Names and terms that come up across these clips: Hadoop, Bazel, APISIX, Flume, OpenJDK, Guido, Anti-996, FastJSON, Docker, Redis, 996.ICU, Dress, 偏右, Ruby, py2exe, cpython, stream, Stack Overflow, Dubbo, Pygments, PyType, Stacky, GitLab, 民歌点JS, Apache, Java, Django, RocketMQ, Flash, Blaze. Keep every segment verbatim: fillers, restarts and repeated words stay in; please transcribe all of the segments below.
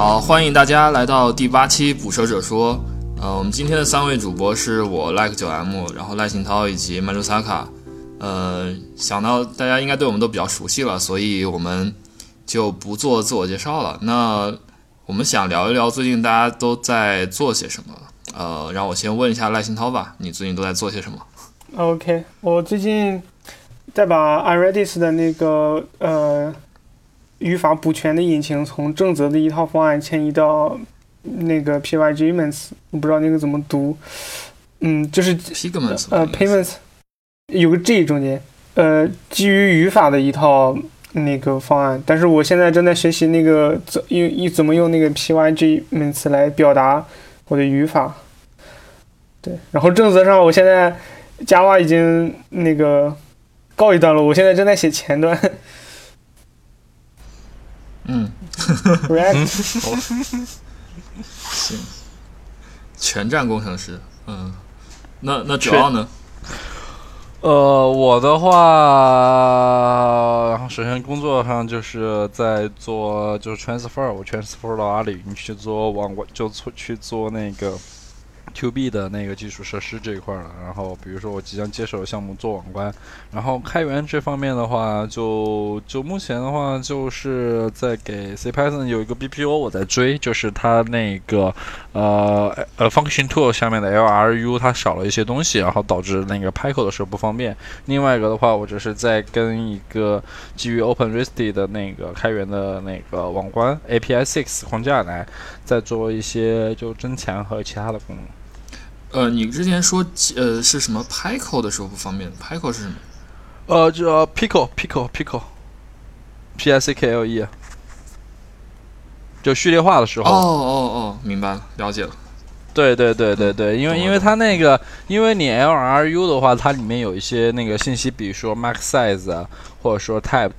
好，欢迎大家来到第八期捕蛇者说。呃，我们今天的三位主播是我 like 九 M， 然后赖行涛以及 Manjusaka。呃，想到大家应该对我们都比较熟悉了，所以我们就不做自我介绍了。那我们想聊一聊最近大家都在做些什么。呃，让我先问一下赖行涛吧，你最近都在做些什么 ？OK， 我最近在把 IRedis 的那个呃语法补全的引擎从正则的一套方案迁移到那个 Pygments， 我不知道那个怎么读，嗯，就是 Pygments， 呃 ，Payments 有个 G 中间，呃，基于语法的一套那个方案，但是我现在正在学习那个怎用怎么用那个 Pygments 来表达我的语法。对，然后正则上我现在 Java 已经那个告一段落，我现在正在写前端。嗯， React 行，全站工程师。嗯，那那主要呢？呃，我的话，首先工作上就是在做，就是 transfer， 我 transfer 到阿里云去做网，就去做那个 to B 的那个基础设施这一块了。然后，比如说我即将接手的项目做网关，然后开源这方面的话，就就目前的话，就是在给 cpython 有一个 bpo 我在追，就是它那个呃呃 function tool 下面的 lru 它少了一些东西，然后导致那个拍 code 的时候不方便。另外一个的话，我只是在跟一个基于 OpenResty 的那个开源的那个网关 A P I six 框架来再做一些就增强和其他的功能。呃，你之前说呃是什么 Pico 的时候不方便 ？Pico 是什么？呃，就 Pico Pico Pico P I C K L E， 就序列化的时候。哦哦哦，明白了，了解了。对对对对对，嗯、因为因为它那个，因为你 L R U 的话，它里面有一些那个信息，比如说 max size 啊，或者说 type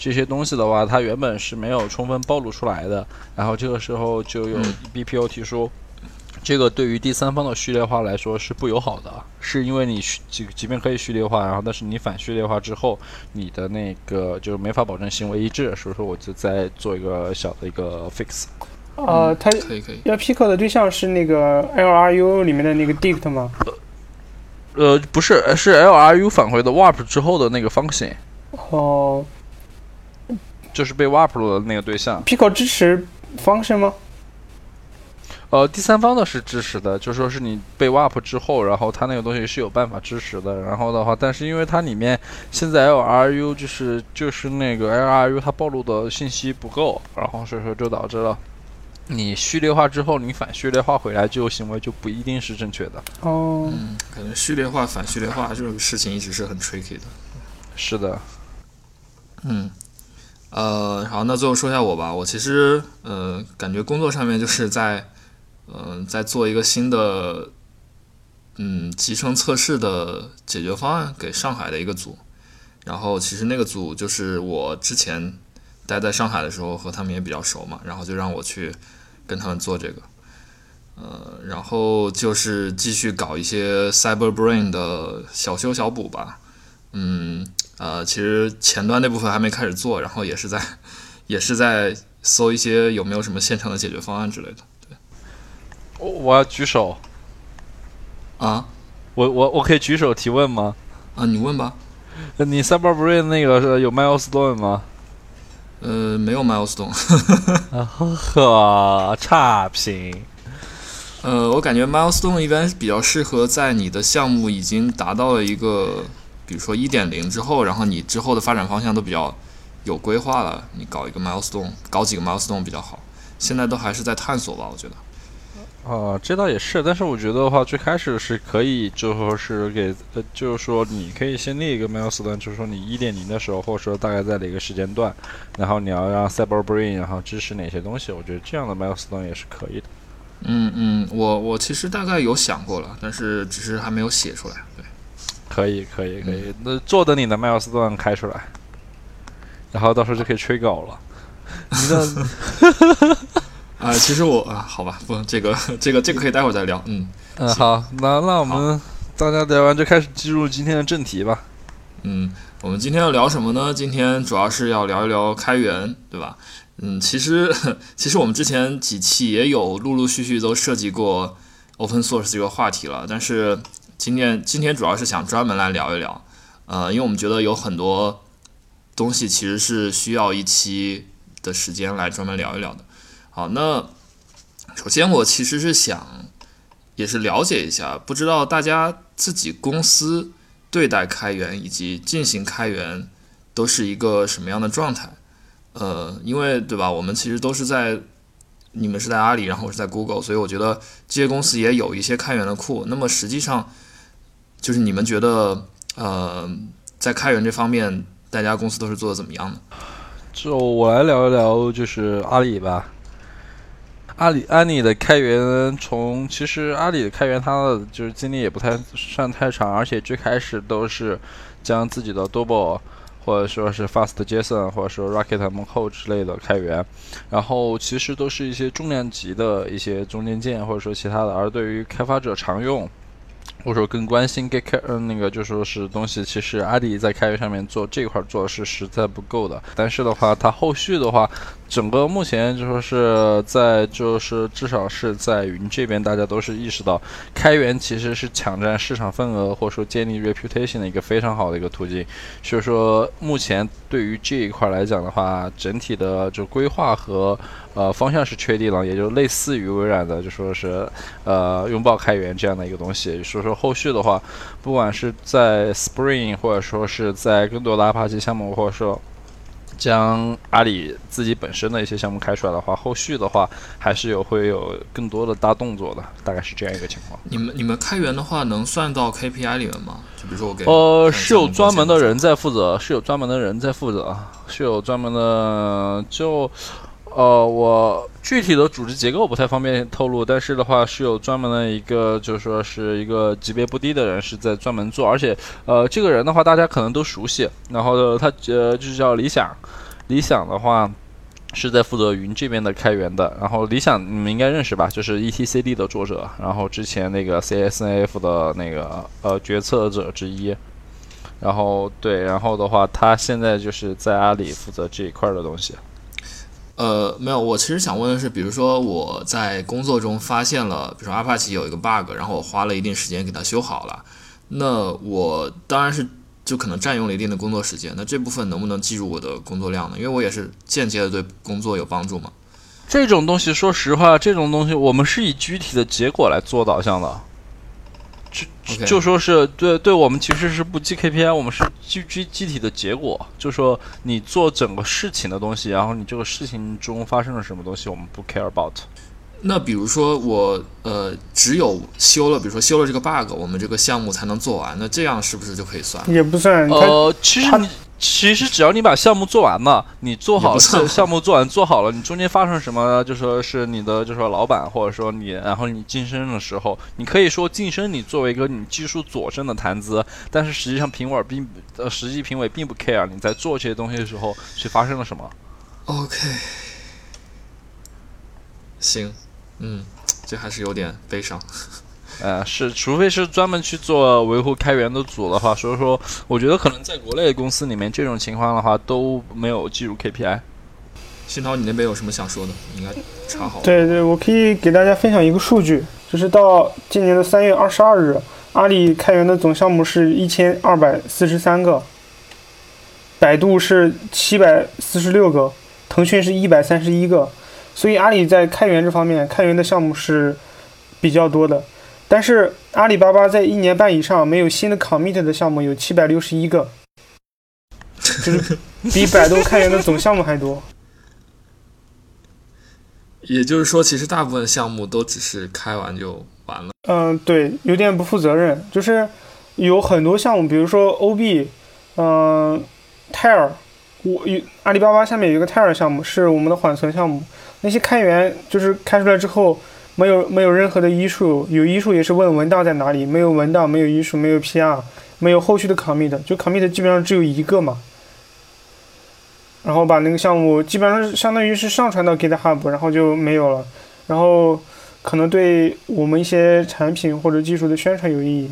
这些东西的话，它原本是没有充分暴露出来的。然后这个时候就有 B P O 提出。嗯，这个对于第三方的序列化来说是不友好的，是因为你即便可以序列化，然后但是你反序列化之后，你的那个就没法保证行为一致，所以说我就在做一个小的一个 fix。呃，它要 pick 的对象是那个 L R U 里面的那个 dict 吗？呃，不是，是 L R U 返回的 warp 之后的那个 function。哦，就是被 warp 了的那个对象。pick 支持 function 吗？呃，第三方的是支持的，就是说是你被 warp 之后，然后它那个东西是有办法支持的。然后的话，但是因为它里面现在 L R U 就是就是那个 L R U 它暴露的信息不够，然后所以说就导致了你序列化之后，你反序列化回来就行为就不一定是正确的。哦，嗯，感觉序列化反序列化这种事情一直是很 tricky 的。是的，嗯。呃，好，那最后说一下我吧，我其实呃感觉工作上面就是在。嗯，在做一个新的嗯集成测试的解决方案给上海的一个组，然后其实那个组就是我之前待在上海的时候和他们也比较熟嘛，然后就让我去跟他们做这个，呃，然后就是继续搞一些 Cyberbrain 的小修小补吧，嗯，呃，其实前端那部分还没开始做，然后也是在也是在搜一些有没有什么现成的解决方案之类的。我要举手啊！我我我可以举手提问吗？啊，你问吧。你 Cyberbrain 那个有 milestone 吗？呃，没有 milestone 。啊呵，差评。呃，我感觉 milestone 一般比较适合在你的项目已经达到了一个，比如说 一点零 之后，然后你之后的发展方向都比较有规划了，你搞一个 milestone， 搞几个 milestone 比较好。现在都还是在探索吧，我觉得。啊、呃，这倒也是，但是我觉得的话，最开始是可以，就是说是给，呃、就是说你可以先立一个 milestone， 就是说你 一点零 的时候，或者说大概在哪个时间段，然后你要让 Cyberbrain 然后支持哪些东西，我觉得这样的 milestone 也是可以的。嗯嗯，我我其实大概有想过了，但是只是还没有写出来。对，可以可以可以，嗯、那坐等你的 milestone 开出来，然后到时候就可以吹稿了。你啊、呃，其实我啊，好吧，不，这个这个这个可以待会儿再聊，嗯嗯、呃，好，那那我们大家聊完就开始进入今天的正题吧。嗯，我们今天要聊什么呢？今天主要是要聊一聊开源，对吧？嗯，其实其实我们之前几期也有陆陆续续都涉及过 open source 这个话题了，但是今天今天主要是想专门来聊一聊，呃，因为我们觉得有很多东西其实是需要一期的时间来专门聊一聊的。好，那首先我其实是想也是了解一下，不知道大家自己公司对待开源以及进行开源都是一个什么样的状态。呃，因为对吧，我们其实都是在，你们是在阿里，然后我是在 Google， 所以我觉得这些公司也有一些开源的库。那么实际上，就是你们觉得，呃，在开源这方面，大家公司都是做的怎么样的？就我来聊一聊，就是阿里吧。阿里阿里的开源从，其实阿里的开源，它的就是经历也不太算太长，而且最开始都是将自己的 Dubbo。或者说是 FastJSON 或者说 RocketMQ 之类的开源，然后其实都是一些重量级的一些中间件或者说其他的，而对于开发者常用或者说更关心 Git 那个就说是东西，其实阿里在开源上面做这块做是实在不够的。但是的话，它后续的话，整个目前就说是在就是至少是在云这边，大家都是意识到开源其实是抢占市场份额或者说建立 reputation 的一个非常好的一个途径。所以说，目前对于这一块来讲的话，整体的就规划和呃方向是确定了，也就类似于微软的就说是呃拥抱开源这样的一个东西。所以说后续的话，不管是在 Spring 或者说是在更多的 Apache 项目，或者说将阿里自己本身的一些项目开出来的话，后续的话还是有会有更多的大动作的，大概是这样一个情况。你们你们开源的话能算到 K P I 里面吗？就比如说我给呃是有专门的人在负责，是有专门的人在负责，是有专门的就呃我具体的组织结构不太方便透露，但是的话是有专门的一个就是说是一个级别不低的人是在专门做，而且呃这个人的话大家可能都熟悉，然后他呃就叫李想。李想的话是在负责云这边的开源的，然后李想你们应该认识吧，就是 E T C D 的作者，然后之前那个 C S N F 的那个呃决策者之一，然后对，然后的话他现在就是在阿里负责这一块的东西。呃，没有，我其实想问的是，比如说我在工作中发现了，比如说 Apache 有一个 bug， 然后我花了一定时间给它修好了，那我当然是就可能占用了一定的工作时间，那这部分能不能计入我的工作量呢？因为我也是间接的对工作有帮助嘛。这种东西，说实话，这种东西我们是以具体的结果来做导向的。Okay. 就说是对对我们其实是不记 K P I， 我们是记具体的结果，就说你做整个事情的东西，然后你这个事情中发生了什么东西，我们不 care about。 那比如说我呃只有修了比如说修了这个 bug， 我们这个项目才能做完，那这样是不是就可以算？也不算呃其实你其实只要你把项目做完了，你做好项目做完做好了，你中间发生什么，就说是你的就说老板或者说你，然后你晋升的时候，你可以说晋升你作为一个你技术佐证的谈资，但是实际上评委并呃实际评委并不 care 你在做这些东西的时候去发生了什么。 OK， 行，嗯，这还是有点悲伤。呃，是，除非是专门去做维护开源的组的话，所以说我觉得可能在国内的公司里面这种情况的话都没有计入 K P I。 新涛，你那边有什么想说的？你应该查好。对对，我可以给大家分享一个数据，就是到今年的三月二十二日，阿里开源的总项目是一千二百四十三个，百度是七百四十六个，腾讯是一百三十一个，所以阿里在开源这方面，开源的项目是比较多的。但是阿里巴巴在一年半以上没有新的 commit 的项目有七百六十一个，就是比百度开源的总项目还多。也就是说，其实大部分项目都只是开完就完了。嗯，对，有点不负责任。就是有很多项目，比如说 O B， 嗯、呃，泰尔，我有阿里巴巴下面有一个泰尔项目是我们的缓存项目，那些开源就是开出来之后。没有没有任何的医术，有医术也是问文档在哪里，没有文档，没有医术，没有 P R， 没有后续的 commit， 就 commit 基本上只有一个嘛。然后把那个项目基本上相当于是上传到 GitHub， 然后就没有了。然后可能对我们一些产品或者技术的宣传有意义，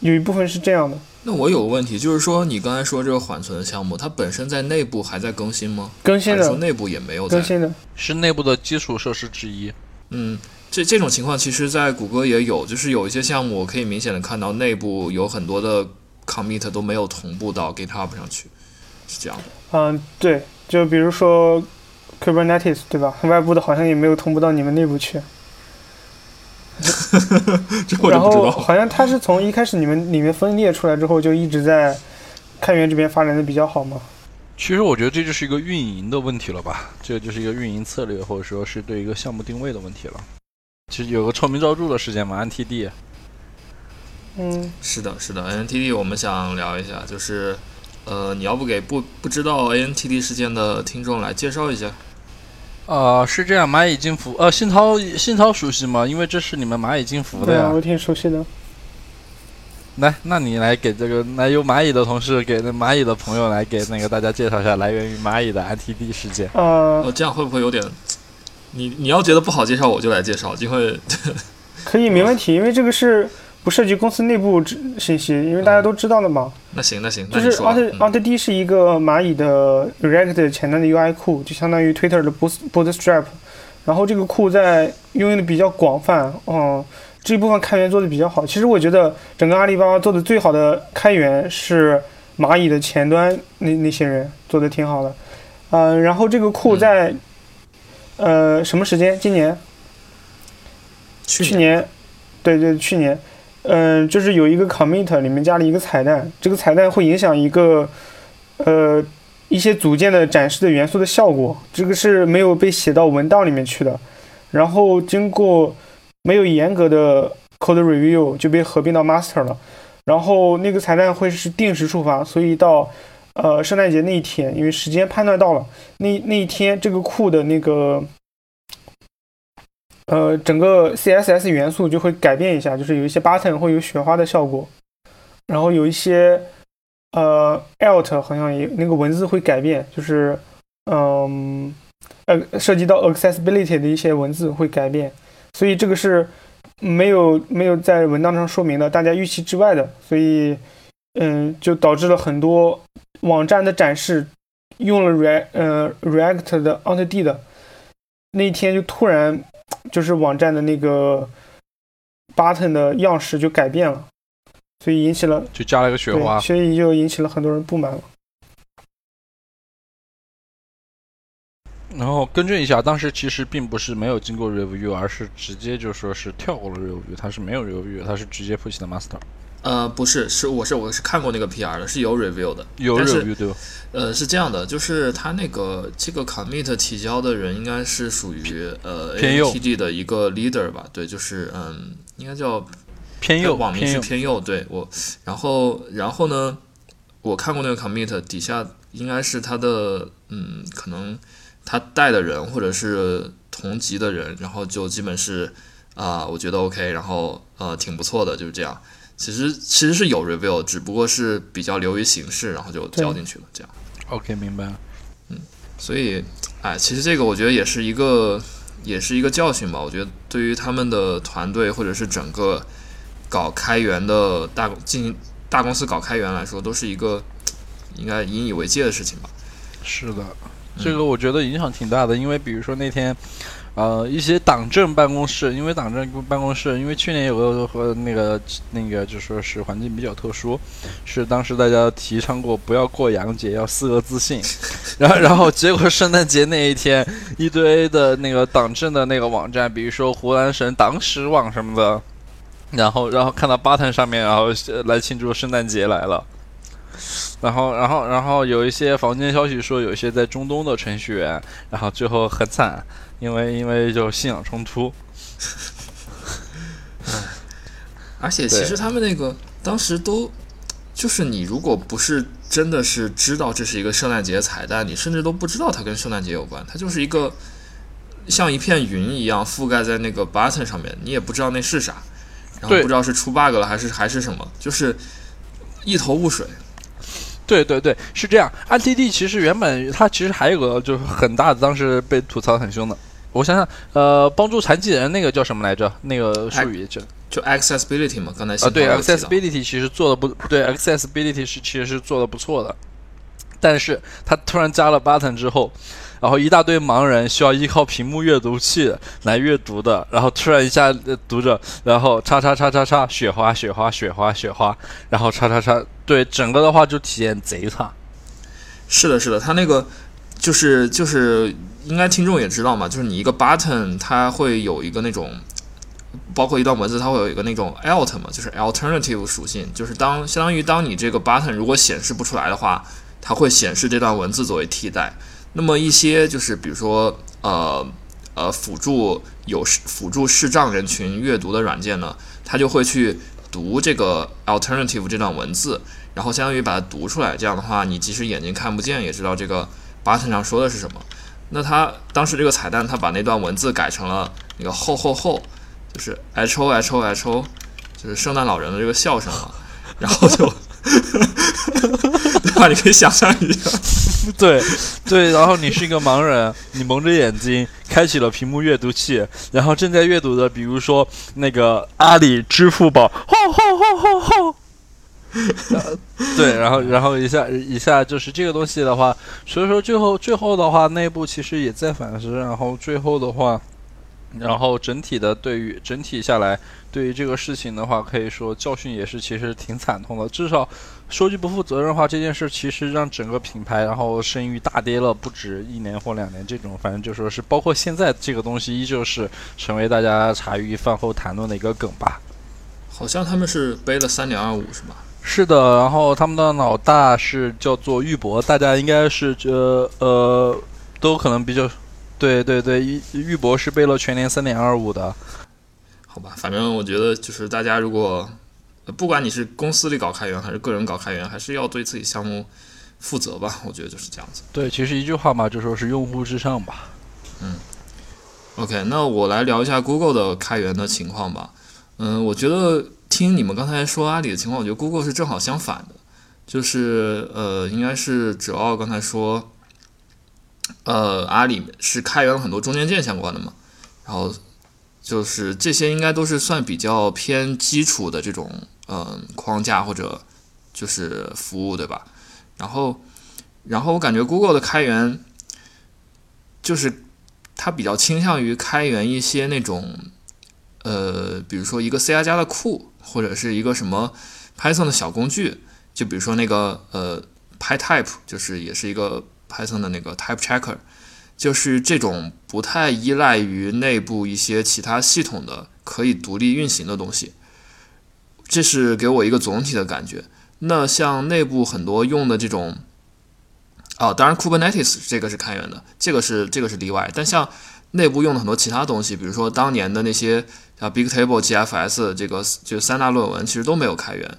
有一部分是这样的。那我有个问题，就是说你刚才说这个缓存的项目，它本身在内部还在更新吗？更新了，内部也没有在更新的，是内部的基础设施之一。嗯，这这种情况其实在谷歌也有，就是有一些项目我可以明显的看到内部有很多的 commit 都没有同步到 GitHub 上去，是这样的。嗯，对，就比如说 Kubernetes 对吧？外部的好像也没有同步到你们内部去。然后好像它是从一开始你们里面分裂出来之后就一直在开源这边发展的比较好吗？其实我觉得这就是一个运营的问题了吧，这就是一个运营策略或者说是对一个项目定位的问题了。其实有个臭名昭著的事件嘛 ，N T D。嗯，是的，是的 ，N T D 我们想聊一下，就是呃，你要不给不不知道 N T D 事件的听众来介绍一下。呃，是这样，蚂蚁金服，呃，信涛，信涛熟悉吗？因为这是你们蚂蚁金服的呀。对啊，我挺熟悉的。来，那你来给这个，来由蚂蚁的同事给蚂蚁的朋友来给那个大家介绍一下来源于蚂蚁的 N T D 事件。呃，哦，这样会不会有点？你你要觉得不好介绍，我就来介绍，因为可以没问题，因为这个是不涉及公司内部信息，因为大家都知道了嘛。嗯、那行那行，就是 N T D 是一个蚂蚁的 React 前端的 U I 库，就相当于 Twitter 的 Bootstrap。然后这个库在应用的比较广泛，嗯，这一部分开源做的比较好。其实我觉得整个阿里巴巴做的最好的开源是蚂蚁的前端那那些人做的挺好的，嗯、呃，然后这个库在、嗯、呃什么时间？今年？去年？去年对对，去年。嗯、呃，就是有一个 commit 里面加了一个彩蛋，这个彩蛋会影响一个呃一些组件的展示的元素的效果，这个是没有被写到文档里面去的，然后经过没有严格的 code review 就被合并到 master 了，然后那个彩蛋会是定时触发，所以到呃圣诞节那一天，因为时间判断到了那那一天，这个库的那个呃，整个 C S S 元素就会改变一下，就是有一些 button 会有雪花的效果，然后有一些呃 alt 好像也那个文字会改变，就是嗯呃涉及到 accessibility 的一些文字会改变，所以这个是没有没有在文档上说明的，大家预期之外的，所以嗯就导致了很多网站的展示用了 Re 呃 React 的 N T D 的那一天就突然。就是网站的那个 button 的样式就改变了，所以引起了就加了个雪花，所以就引起了很多人不满了。然后更正一下，当时其实并不是没有经过 review， 而是直接就说是跳过了 review， 它是没有 review， 它是直接 push 的 master。呃，不是，是我是我是看过那个 P R 的，是有 review 的，有 review 对吧？呃，是这样的，就是他那个这个 commit 提交的人应该是属于呃 N T D 的一个 leader 吧？对，就是嗯，应该叫偏右，网名是偏右。对我，然后然后呢，我看过那个 commit 底下应该是他的嗯，可能他带的人或者是同级的人，然后就基本是啊、呃，我觉得 OK， 然后呃，挺不错的，就是这样。其实其实是有 review， 只不过是比较流于形式，然后就交进去了，这样。OK， 明白了。嗯，所以，哎，其实这个我觉得也是一个也是一个教训吧。我觉得对于他们的团队或者是整个搞开源的大进行大公司搞开源来说，都是一个应该引以为戒的事情吧。是的，这个我觉得影响挺大的，嗯、因为比如说那天。呃，一些党政办公室，因为党政办公室，因为去年有个和那个那个，就说是环境比较特殊，是当时大家提倡过不要过洋节，要四个自信，然后然后结果圣诞节那一天，一堆的那个党政的那个网站，比如说湖南省党史网什么的，然后然后看到吧台上面，然后来庆祝圣诞节来了。然后，然后，然后有一些房间消息说，有一些在中东的程序员，然后最后很惨，因为因为就信仰冲突。而且其实他们那个当时都，就是你如果不是真的是知道这是一个圣诞节彩蛋，你甚至都不知道它跟圣诞节有关，它就是一个像一片云一样覆盖在那个 button 上面，你也不知道那是啥，然后不知道是出 bug 了还是还是什么，就是。一头雾水，对对对，是这样。N T D 其实原本它其实还有个就是很大的，当时被吐槽很凶的。我想想，呃，帮助残疾人那个叫什么来着？那个术语就就 accessibility 嘛，刚才啊对 accessibility 其实做的不对 accessibility 是其实是做的不错的，但是他突然加了 button 之后，然后一大堆盲人需要依靠屏幕阅读器来阅读的，然后突然一下读着，然后叉叉叉叉叉雪花雪花雪花雪花，然后叉叉叉，对，整个的话就体验贼差。是的，是的，他那个就是就是应该听众也知道嘛，就是你一个 button 它会有一个那种。包括一段文字它会有一个那种 alt 嘛，就是 alternative 属性，就是当相当于当你这个 button 如果显示不出来的话，它会显示这段文字作为替代。那么一些就是比如说呃呃辅助有辅助视障人群阅读的软件呢，它就会去读这个 alternative 这段文字，然后相当于把它读出来，这样的话你即使眼睛看不见也知道这个 button 上说的是什么。那它当时这个彩蛋它把那段文字改成了那个后后后，就是 h o h o h o， 就是圣诞老人的这个笑声嘛，然后就，对吧？你可以想象一下，对对，然后你是一个盲人，你蒙着眼睛开启了屏幕阅读器，然后正在阅读的，比如说那个阿里、支付宝，吼吼吼吼吼，对，然后然后一下一下就是这个东西的话，所以说最后最后的话，内部其实也在反思，然后最后的话。然后整体的对于整体下来，对于这个事情的话，可以说教训也是其实挺惨痛的。至少说句不负责任的话，这件事其实让整个品牌然后声誉大跌了不止一年或两年，这种反正就说是包括现在这个东西依旧是成为大家茶余饭后谈论的一个梗吧。好像他们是背了三点二五是吧？是的，然后他们的老大是叫做玉博，大家应该是呃呃都可能比较。对对对，玉博是背了全年 三点二五 的。好吧，反正我觉得就是大家如果不管你是公司里搞开源还是个人搞开源，还是要对自己项目负责吧，我觉得就是这样子。对，其实一句话嘛，就说是用户至上吧。嗯 OK， 那我来聊一下 Google 的开源的情况吧。嗯，我觉得听你们刚才说阿里的情况，我觉得 Google 是正好相反的，就是呃应该是哲奥刚才说呃，阿里是开源了很多中间件相关的嘛，然后就是这些应该都是算比较偏基础的这种嗯、呃、框架或者就是服务对吧？然后，然后我感觉 Google 的开源就是它比较倾向于开源一些那种呃，比如说一个 C 加加的库或者是一个什么 Python 的小工具，就比如说那个呃 PyType 就是也是一个。Python 的那个 Type Checker， 就是这种不太依赖于内部一些其他系统的可以独立运行的东西，这是给我一个总体的感觉。那像内部很多用的这种，哦，当然 Kubernetes 这个是开源的，这个是这个是例外。但像内部用的很多其他东西，比如说当年的那些像 Bigtable、G F S 这个就三大论文，其实都没有开源，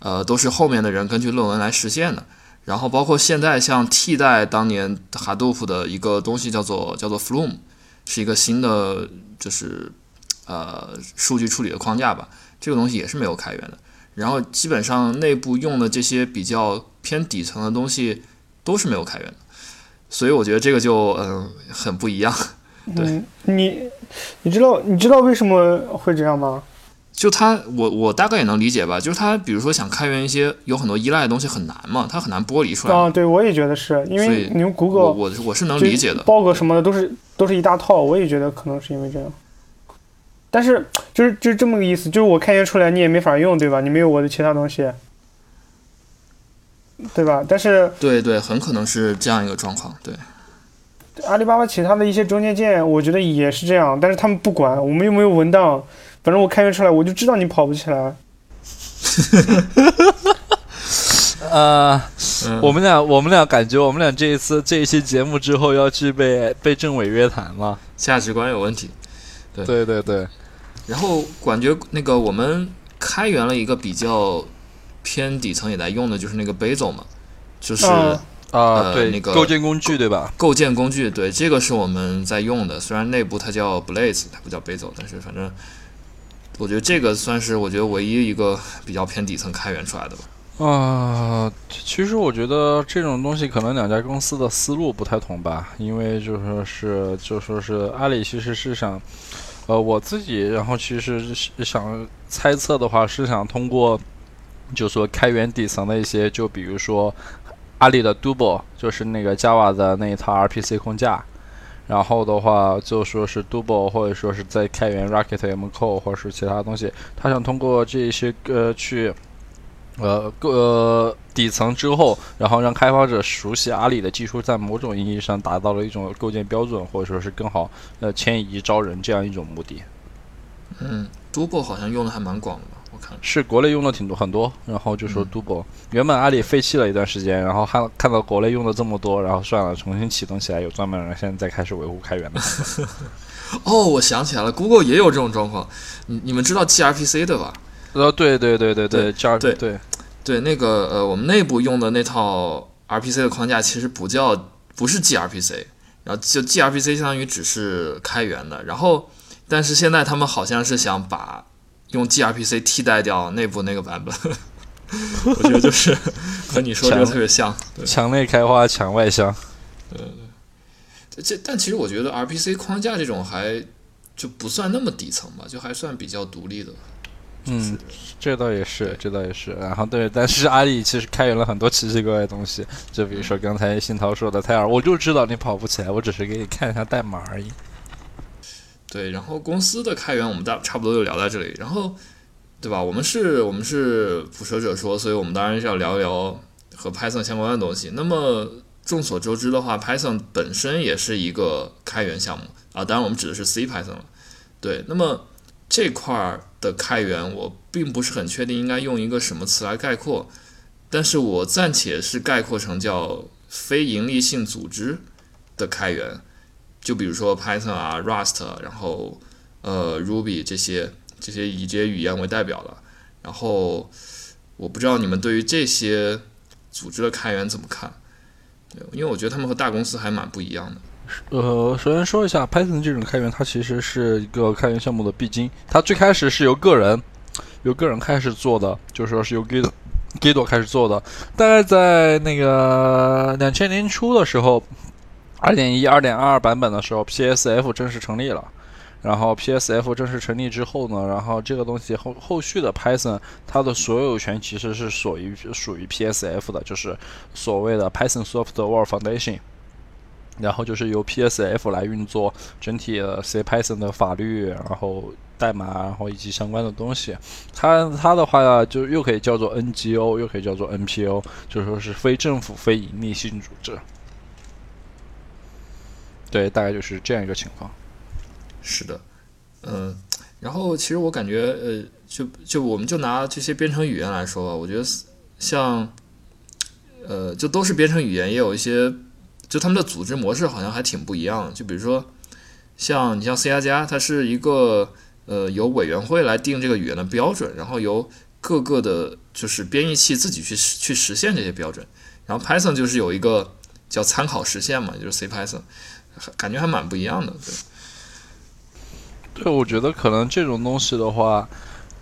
呃，都是后面的人根据论文来实现的。然后包括现在像替代当年 Hadoop 的一个东西叫做叫做 Flume， 是一个新的就是呃数据处理的框架吧，这个东西也是没有开源的。然后基本上内部用的这些比较偏底层的东西都是没有开源的，所以我觉得这个就嗯、呃、很不一样。对，嗯、你你知道你知道为什么会这样吗？就他，我我大概也能理解吧。就是他，比如说想开源一些有很多依赖的东西很难嘛，他很难剥离出来。啊，对，我也觉得是因为你用 Google， 我 我, 我是能理解的。bug 什么的都是都是一大套，我也觉得可能是因为这样。但是就是就是这么个意思，就是我开源出来你也没法用，对吧？你没有我的其他东西，对吧？但是对对，很可能是这样一个状况，对。阿里巴巴其他的一些中间件，我觉得也是这样，但是他们不管，我们又没有文档。反正我开源出来，我就知道你跑不起来。呃，我们俩，我们俩感觉我们俩这一次这一期节目之后要去被被政委约谈了，价值观有问题。对对对对。然后感觉那个我们开源了一个比较偏底层也在用的，就是那个 Bazel 嘛，就是啊、呃呃、对那个构建工具对吧？构建工具对，这个是我们在用的，虽然内部它叫 Blaze， 它不叫 Bazel， 但是反正。我觉得这个算是我觉得唯一一个比较偏底层开源出来的吧。啊、呃，其实我觉得这种东西可能两家公司的思路不太同吧，因为就说是就说是阿里其实是想，呃，我自己然后其实想猜测的话是想通过就说开源底层的一些，就比如说阿里的 Dubbo 就是那个 Java 的那一套 R P C 控架，然后的话就说是 Dubbo 或者说是在开源 RocketMQ 或者是其他东西，他想通过这些呃去呃呃底层之后，然后让开发者熟悉阿里的技术，在某种意义上达到了一种构建标准，或者说是更好呃迁移招人这样一种目的。嗯 Dubbo 好像用的还蛮广的吧，我看是国内用的挺多很多，然后就说 Dubbo、嗯、原本阿里废弃了一段时间，然后看看到国内用的这么多，然后算了，重新启动起来，有专门人现在开始维护开源的。哦，我想起来了 ，Google 也有这种状况，你你们知道 gRPC 对吧？呃、哦，对对对对对，对对对对，那个呃，我们内部用的那套 R P C 的框架其实不叫不是 gRPC， 然后就 gRPC 相当于只是开源的，然后但是现在他们好像是想把用 gRPC 替代掉内部那个版本，我觉得就是和你说这个特别像，墙内开花墙外香。对对，这但其实我觉得 R P C 框架这种还就不算那么底层吧，就还算比较独立的。嗯，这倒也是，这倒也是。然后对，但是阿里其实开源了很多奇奇怪怪的东西，就比如说刚才信涛说的泰尔，我就知道你跑不起来，我只是给你看一下代码而已。对，然后公司的开源我们大差不多就聊到这里，然后对吧？我们是，我们是捕蛇者说，所以我们当然是要聊一聊和 Python 相关的东西。那么众所周知的话 ，Python 本身也是一个开源项目啊，当然我们指的是 C Python 了。对，那么这块的开源我并不是很确定应该用一个什么词来概括，但是我暂且是概括成叫非盈利性组织的开源，就比如说 Python 啊 Rust 然后呃 Ruby 这些这些以这些语言为代表的，然后我不知道你们对于这些组织的开源怎么看，因为我觉得他们和大公司还蛮不一样的。呃，首先说一下 Python 这种开源，它其实是一个开源项目的必经。它最开始是由个人，由个人开始做的，就是说是由 Guido Guido 开始做的。大概在那个两千年初的时候，二点一、二点二版本的时候 ，P S F 正式成立了。然后 P S F 正式成立之后呢，然后这个东西后后续的 Python 它的所有权其实是属于属于 P S F 的，就是所谓的 Python Software Foundation。然后就是由 P S F 来运作整体的 C Python 的法律，然后代码，然后以及相关的东西。它它的话、啊、就又可以叫做 N G O， 又可以叫做 N P O， 就是说是非政府非盈利性组织。对，大概就是这样一个情况。是的，嗯、呃，然后其实我感觉，呃，就就我们就拿这些编程语言来说吧，我觉得像，呃，就都是编程语言，也有一些。就他们的组织模式好像还挺不一样的，就比如说像你像 C 加加，它是一个呃由委员会来定这个语言的标准，然后由各个的就是编译器自己去去实现这些标准。然后 Python 就是有一个叫参考实现嘛，就是 C Python， 感觉还蛮不一样的。对，对，我觉得可能这种东西的话。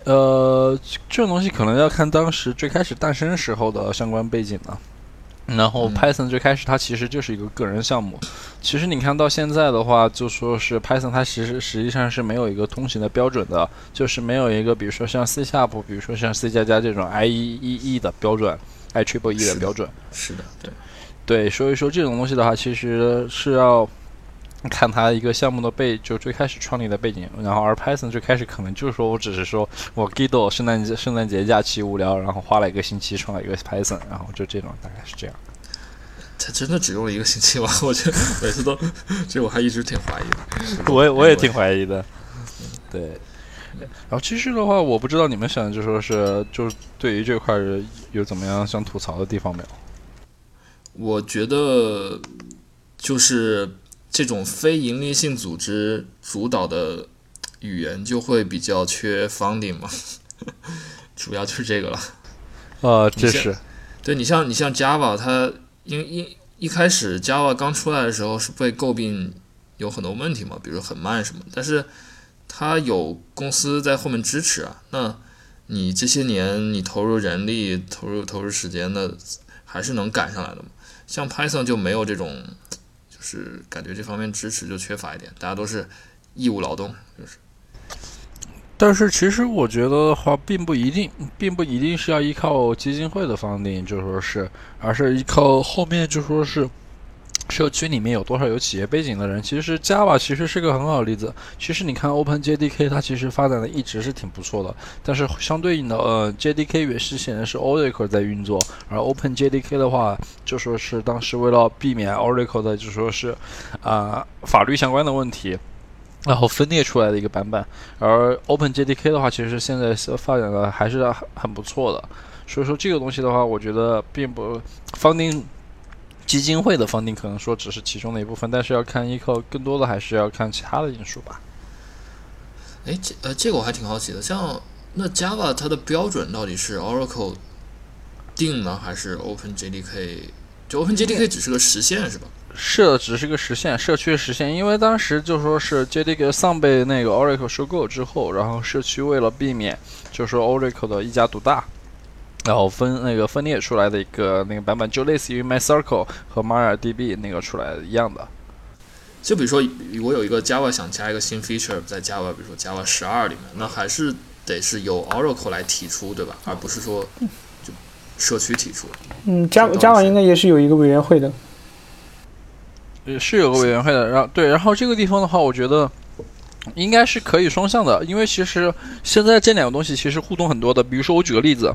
呃，这种东西可能要看当时最开始诞生时候的相关背景了。然后 Python 最开始它其实就是一个个人项目，其实你看到现在的话，就说是 Python 它其实实际上是没有一个通行的标准的，就是没有一个比如说像 C # 比如说像 C 加加这种 I E E E 的标准 ，I triple E 的标准。是的，对，对，所以说这种东西的话，其实是要看它一个项目的背，就最开始创立的背景。然后而 Python 最开始可能就是说我只是说我 Guido 圣诞节圣诞节假期无聊，然后花了一个星期创了一个 Python， 然后就这种大概是这样。他真的只用了一个星期吗？我觉得每次都这我还一直挺怀疑的。我也我也挺怀疑的。对。然后其实的话，我不知道你们想就说是就是对于这块有怎么样想吐槽的地方没有？我觉得就是。这种非盈利性组织主导的语言就会比较缺 funding 嘛，主要就是这个了。呃，这是对你像你像 Java， 它因为一一开始 Java 刚出来的时候是被诟病有很多问题嘛，比如很慢什么，但是它有公司在后面支持啊，那你这些年你投入人力、投入投入时间的，还是能赶上来的嘛。像 Python 就没有这种。是感觉这方面支持就缺乏一点，大家都是义务劳动，就是但是其实我觉得的话，并不一定，并不一定是要依靠基金会的funding，就说是，而是依靠后面就说是社区里面有多少有企业背景的人。其实 Java 其实是个很好的例子。其实你看 OpenJDK 它其实发展的一直是挺不错的，但是相对应的呃 J D K 也是显然是 Oracle 在运作，而 OpenJDK 的话就说是当时为了避免 Oracle 的就说是啊、呃、法律相关的问题，然后分裂出来的一个版本。而 OpenJDK 的话其实现在发展的还是很不错的，所以说这个东西的话我觉得并不方定基金会的方定可能说只是其中的一部分，但是要看依靠更多的还是要看其他的因素吧。诶这呃这个我还挺好奇的，像那 Java 它的标准到底是 Oracle 定呢，还是 OpenJDK？ 就 OpenJDK 只是个实现是吧？是的，只是个实现，社区实现。因为当时就说是 J D K 上被那个 Oracle 收购之后，然后社区为了避免就是 Oracle 的一家独大，然后分那个分裂出来的一个那个版本，就类似于 MyCircle 和 MariaDB 那个出来的一样的。就比如说我有一个 Java 想加一个新 feature 在 Java， 比如说 Java 十二里面，那还是得是由 Oracle 来提出对吧，而不是说就社区提出。嗯 Java, Java 应该也是有一个委员会的，也是有个委员会的。然后对，然后这个地方的话我觉得应该是可以双向的，因为其实现在这两个东西其实互动很多的。比如说我举个例子，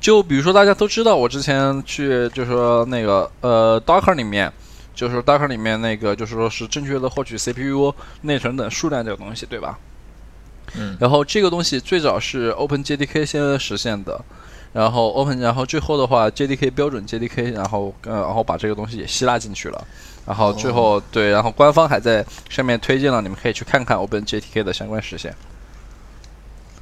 就比如说大家都知道我之前去就是说那个呃 Docker 里面，就是 Docker 里面那个就是说是正确的获取 C P U 内存等数量这个东西对吧。嗯，然后这个东西最早是 OpenJDK 现在实现的，然后 Open 然后最后的话 J D K 标准 J D K 然后呃然后把这个东西也吸纳进去了，然后最后、哦、对，然后官方还在上面推荐了，你们可以去看看 OpenJDK 的相关实现。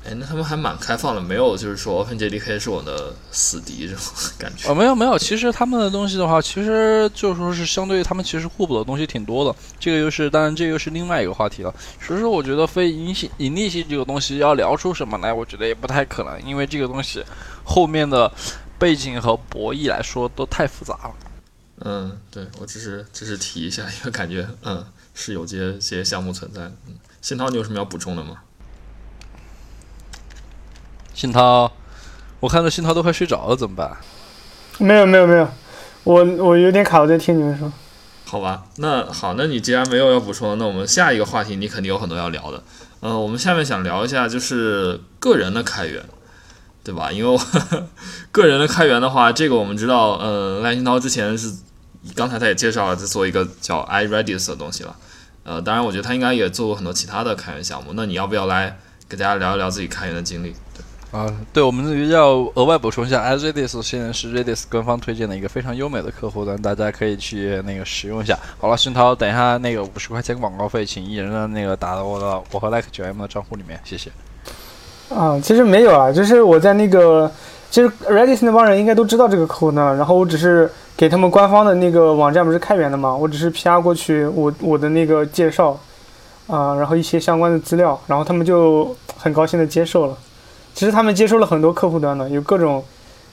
哎，那他们还蛮开放的，没有就是说 OpenJDK 是我的死敌这种感觉。哦，没有没有，其实他们的东西的话，其实就说是相对他们其实互补的东西挺多的。这个又、就是，当然这个又是另外一个话题了。所以说，我觉得非盈利盈利性这个东西要聊出什么来，我觉得也不太可能，因为这个东西后面的背景和博弈来说都太复杂了。嗯，对，我只是只是提一下，因为感觉嗯是有这些项目存在的。嗯，信涛，你有什么要补充的吗？信涛，我看到信涛都快睡着了，怎么办？没有没有没有，我我有点卡，我在听你们说。好吧，那好，那你既然没有要补充，那我们下一个话题你肯定有很多要聊的。呃，我们下面想聊一下就是个人的开源，对吧？因为呵呵个人的开源的话，这个我们知道，呃，赖信涛之前是刚才他也介绍了，在做一个叫 IRedis 的东西了。呃，当然我觉得他应该也做过很多其他的开源项目。那你要不要来给大家聊一聊自己开源的经历？对。啊，对，我们要额外补充一下 ，IRedis 现在是 Redis 官方推荐的一个非常优美的客户端，大家可以去那个使用一下。好了，孙涛，等一下那个五十块钱广告费，请一人的那个打到我的我和 Like 九 M 的账户里面，谢谢。啊，其实没有啊，就是我在那个，其实 Redis 那帮人应该都知道这个客户端，然后我只是给他们官方的那个网站不是开源的嘛，我只是 P R 过去我我的那个介绍啊，然后一些相关的资料，然后他们就很高兴的接受了。其实他们接收了很多客户端的，有各种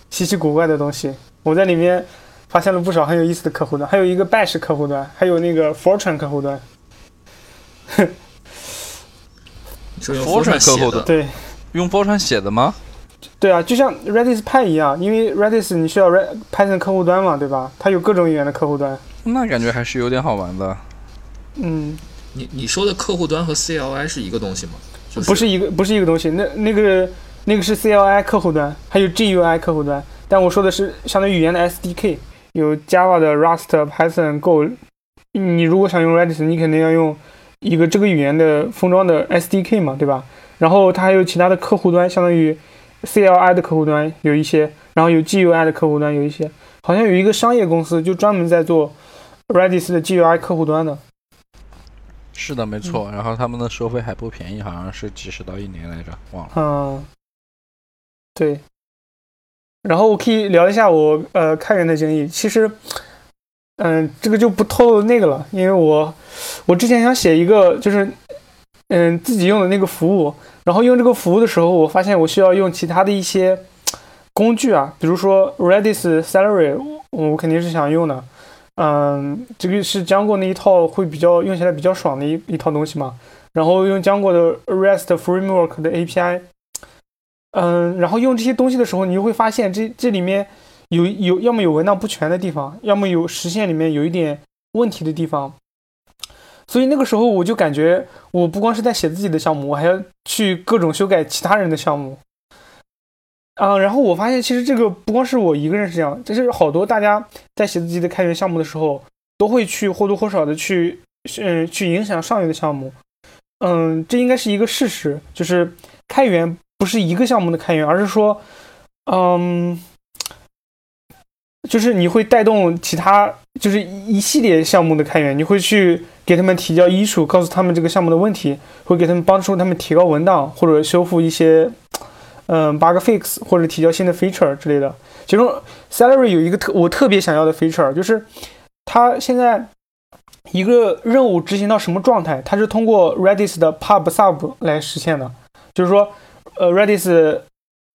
稀奇古怪的东西，我在里面发现了不少很有意思的客户端，还有一个 Bash 客户端，还有那个 Fortran 客户端。Fortran 客户端，对，用 Fortran 写的吗？对啊，就像 Redis 派一样，因为 Redis 你需要 Python 客户端嘛，对吧？它有各种语言的客户端。那感觉还是有点好玩的。嗯，你你说的客户端和 C L I 是一个东西吗？就是、不是一个不是一个东西，那那个。那个是 C L I 客户端，还有 G U I 客户端，但我说的是相当于语言的 S D K， 有 Java 的 Rust、Python、Go。你如果想用 Redis， 你肯定要用一个这个语言的封装的 S D K 嘛，对吧？然后它还有其他的客户端，相当于 C L I 的客户端有一些，然后有 G U I 的客户端有一些，好像有一个商业公司就专门在做 Redis 的 G U I 客户端的。是的，没错。嗯、然后他们的收费还不便宜，好像是几十到一年来着，忘了。嗯。对，然后我可以聊一下我呃开源的经历。其实，嗯、呃，这个就不透露那个了，因为我我之前想写一个就是嗯、呃、自己用的那个服务，然后用这个服务的时候，我发现我需要用其他的一些工具啊，比如说 Redis、Celery， 我肯定是想用的，嗯、呃，这个是Django那一套会比较用起来比较爽的一一套东西嘛。然后用 Django 的 REST Framework 的 A P I， 嗯，然后用这些东西的时候，你就会发现这这里面有有要么有文档不全的地方，要么有实现里面有一点问题的地方。所以那个时候我就感觉，我不光是在写自己的项目，我还要去各种修改其他人的项目。嗯，然后我发现其实这个不光是我一个人是这样，这是好多大家在写自己的开源项目的时候，都会去或多或少的去，嗯、呃，去影响上游的项目。嗯，这应该是一个事实，就是开源不是一个项目的开源，而是说，嗯，就是你会带动其他，就是一系列项目的开源，你会去给他们提交issue，告诉他们这个项目的问题，会给他们帮助他们提高文档，或者修复一些嗯 bug fix， 或者提交新的 feature 之类的。其中 Celery 有一个特我特别想要的 feature， 就是它现在一个任务执行到什么状态，它是通过 Redis 的 pub sub 来实现的。就是说，呃 Redis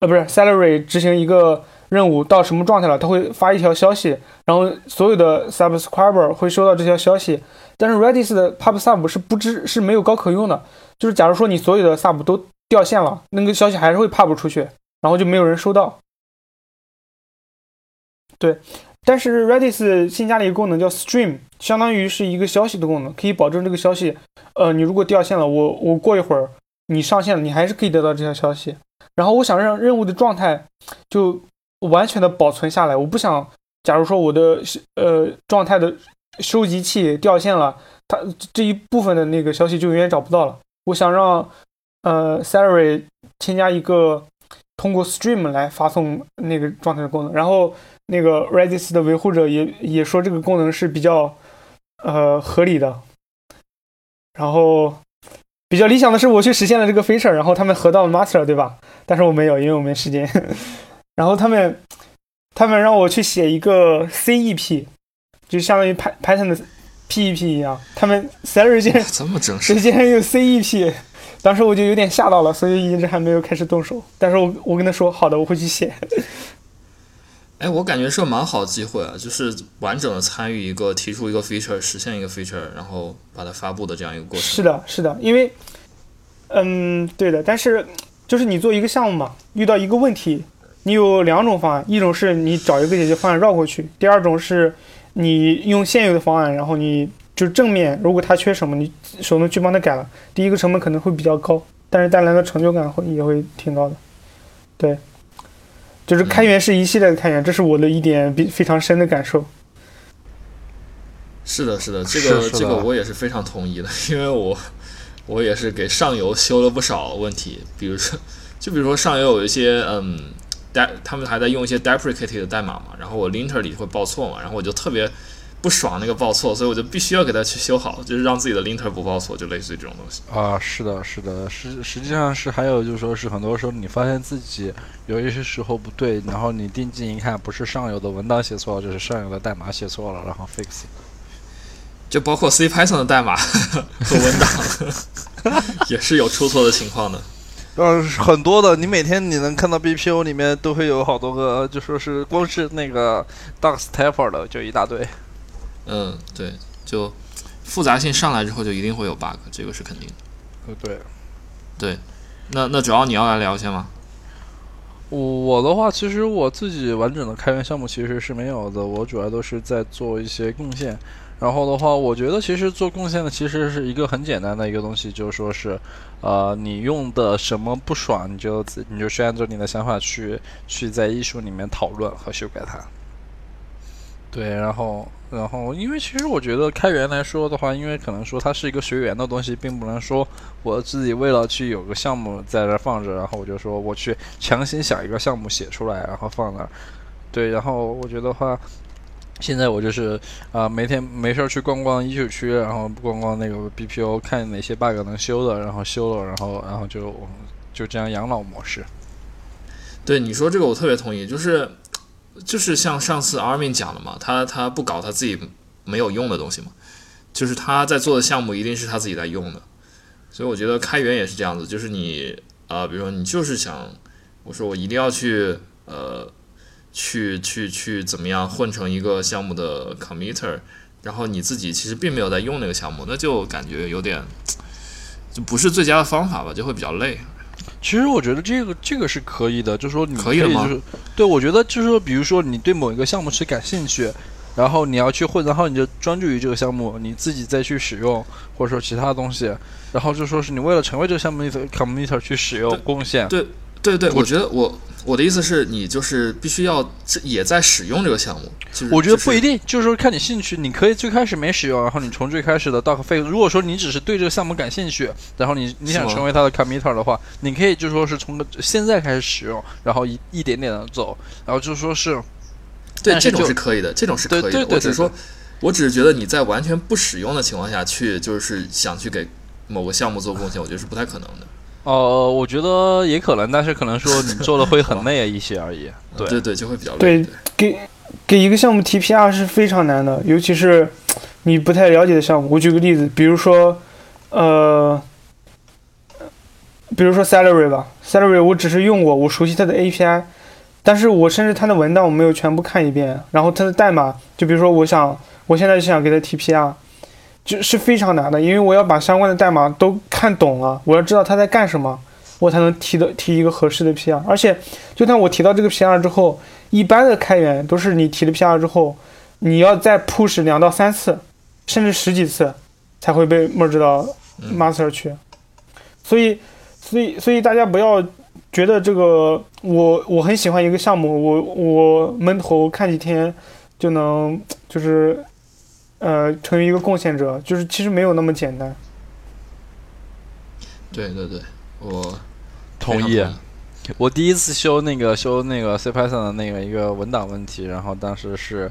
呃不是 Celery 执行一个任务到什么状态了，它会发一条消息，然后所有的 subscriber 会收到这条消息。但是 Redis 的 pub sub 是不知是没有高可用的，就是假如说你所有的 sub 都掉线了，那个消息还是会 pub 出去，然后就没有人收到。对，但是 Redis 新加了一个功能叫 stream， 相当于是一个消息的功能，可以保证这个消息，呃，你如果掉线了，我我过一会儿你上线了，你还是可以得到这条消息。然后我想让任务的状态就完全的保存下来，我不想，假如说我的呃状态的收集器掉线了，它这一部分的那个消息就永远找不到了。我想让呃 Celery 添加一个通过 stream 来发送那个状态的功能。然后那个 Redis 的维护者也也说这个功能是比较呃合理的。然后比较理想的是我去实现了这个 feature， 然后他们合到了 master， 对吧？但是我没有，因为我没时间。然后他们他们让我去写一个 C E P。就相当于 Python 的 P E P 一样，他们 Celery 竟然这么正式，竟然有 C E P， 当时我就有点吓到了，所以一直还没有开始动手。但是我我跟他说，好的，我会去写。哎，我感觉是蛮好机会啊，就是完整的参与一个提出一个 feature， 实现一个 feature， 然后把它发布的这样一个过程。是的，是的，因为，嗯，对的，但是就是你做一个项目嘛，遇到一个问题，你有两种方案，一种是你找一个解决方案绕过去，第二种是你用现有的方案，然后你就正面，如果它缺什么，你手动去帮它改了。第一个成本可能会比较高，但是带来的成就感会也会挺高的。对，就是开源是一系列的开源，这是我的一点比非常深的感受。是的，是的，这个这个我也是非常同意的，因为我我也是给上游修了不少问题，比如说，就比如说上游有一些嗯。他们还在用一些 deprecated 的代码嘛，然后我 linter 里会报错嘛，然后我就特别不爽那个报错，所以我就必须要给它去修好，就是让自己的 linter 不报错，就类似于这种东西啊。是的，是的，实实际上是还有就是说是很多时候你发现自己有一些时候不对，然后你定睛一看，不是上游的文档写错了，就是上游的代码写错了，然后 fix， 就包括 C Python 的代码和文档也是有出错的情况的。嗯，很多的，你每天你能看到 B P O 里面都会有好多个，就说是光是那个 Docs Typer 的就一大堆。嗯，对，就复杂性上来之后就一定会有 bug， 这个是肯定的。嗯，对。对，那那主要你要来聊一下吗？我的话，其实我自己完整的开源项目其实是没有的，我主要都是在做一些贡献。然后的话，我觉得其实做贡献的其实是一个很简单的一个东西，就是说是，呃，你用的什么不爽，你就你就去按照你的想法去去在艺术里面讨论和修改它。对，然后然后因为其实我觉得开源来说的话，因为可能说它是一个随缘的东西，并不能说我自己为了去有个项目在这放着，然后我就说我去强行想一个项目写出来，然后放那。对，然后我觉得的话。现在我就是啊、呃，每天没事去逛逛一九区，然后逛逛那个 B P O， 看哪些 bug 能修的，然后修了，然后然后就就这样养老模式。对，你说这个我特别同意，就是就是像上次 Armin 讲的嘛，他他不搞他自己没有用的东西嘛，就是他在做的项目一定是他自己在用的，所以我觉得开源也是这样子，就是你啊、呃，比如说你就是想，我说我一定要去呃。去去去怎么样混成一个项目的 committer， 然后你自己其实并没有在用那个项目，那就感觉有点就不是最佳的方法吧，就会比较累。其实我觉得这个这个是可以的，就是说你可以就是可以吗？对，我觉得就是说，比如说你对某一个项目是感兴趣，然后你要去混，然后你就专注于这个项目，你自己再去使用，或者说其他东西，然后就说是你为了成为这个项目的 committer 去使用贡献。对对对，我觉得我我的意思是你就是必须要也在使用这个项目。就是、我觉得不一定，就是说看你兴趣，你可以最开始没使用，然后你从最开始的 docker phase。如果说你只是对这个项目感兴趣，然后你你想成为它的 committer 的话，你可以就说是从现在开始使用，然后一一点点的走，然后就说是，对，这种是可以的，这种是可以的。对对对对对，我只是说，我只是觉得你在完全不使用的情况下去，就是想去给某个项目做贡献，我觉得是不太可能的。哦、呃，我觉得也可能，但是可能说你做的会很累一些而已。对对对，就会比较累。对，给给一个项目提 P R 是非常难的，尤其是你不太了解的项目。我举个例子，比如说，呃，比如说 Celery 吧 ，Celery 我只是用过，我熟悉它的 A P I， 但是我甚至它的文档我没有全部看一遍，然后它的代码，就比如说我想，我现在就想给它提 P R。就是非常难的，因为我要把相关的代码都看懂了，我要知道他在干什么，我才能提的提一个合适的 P R。而且，就算我提到这个 P R 之后，一般的开源都是你提了 P R 之后，你要再 push 两到三次，甚至十几次，才会被 merge 到 master 去。所以，所以，所以大家不要觉得这个我我很喜欢一个项目，我我闷头看几天就能就是。呃，成为一个贡献者，就是其实没有那么简单。对对对，我同意。我第一次修那个修那个 C python 的那个一个文档问题，然后当时是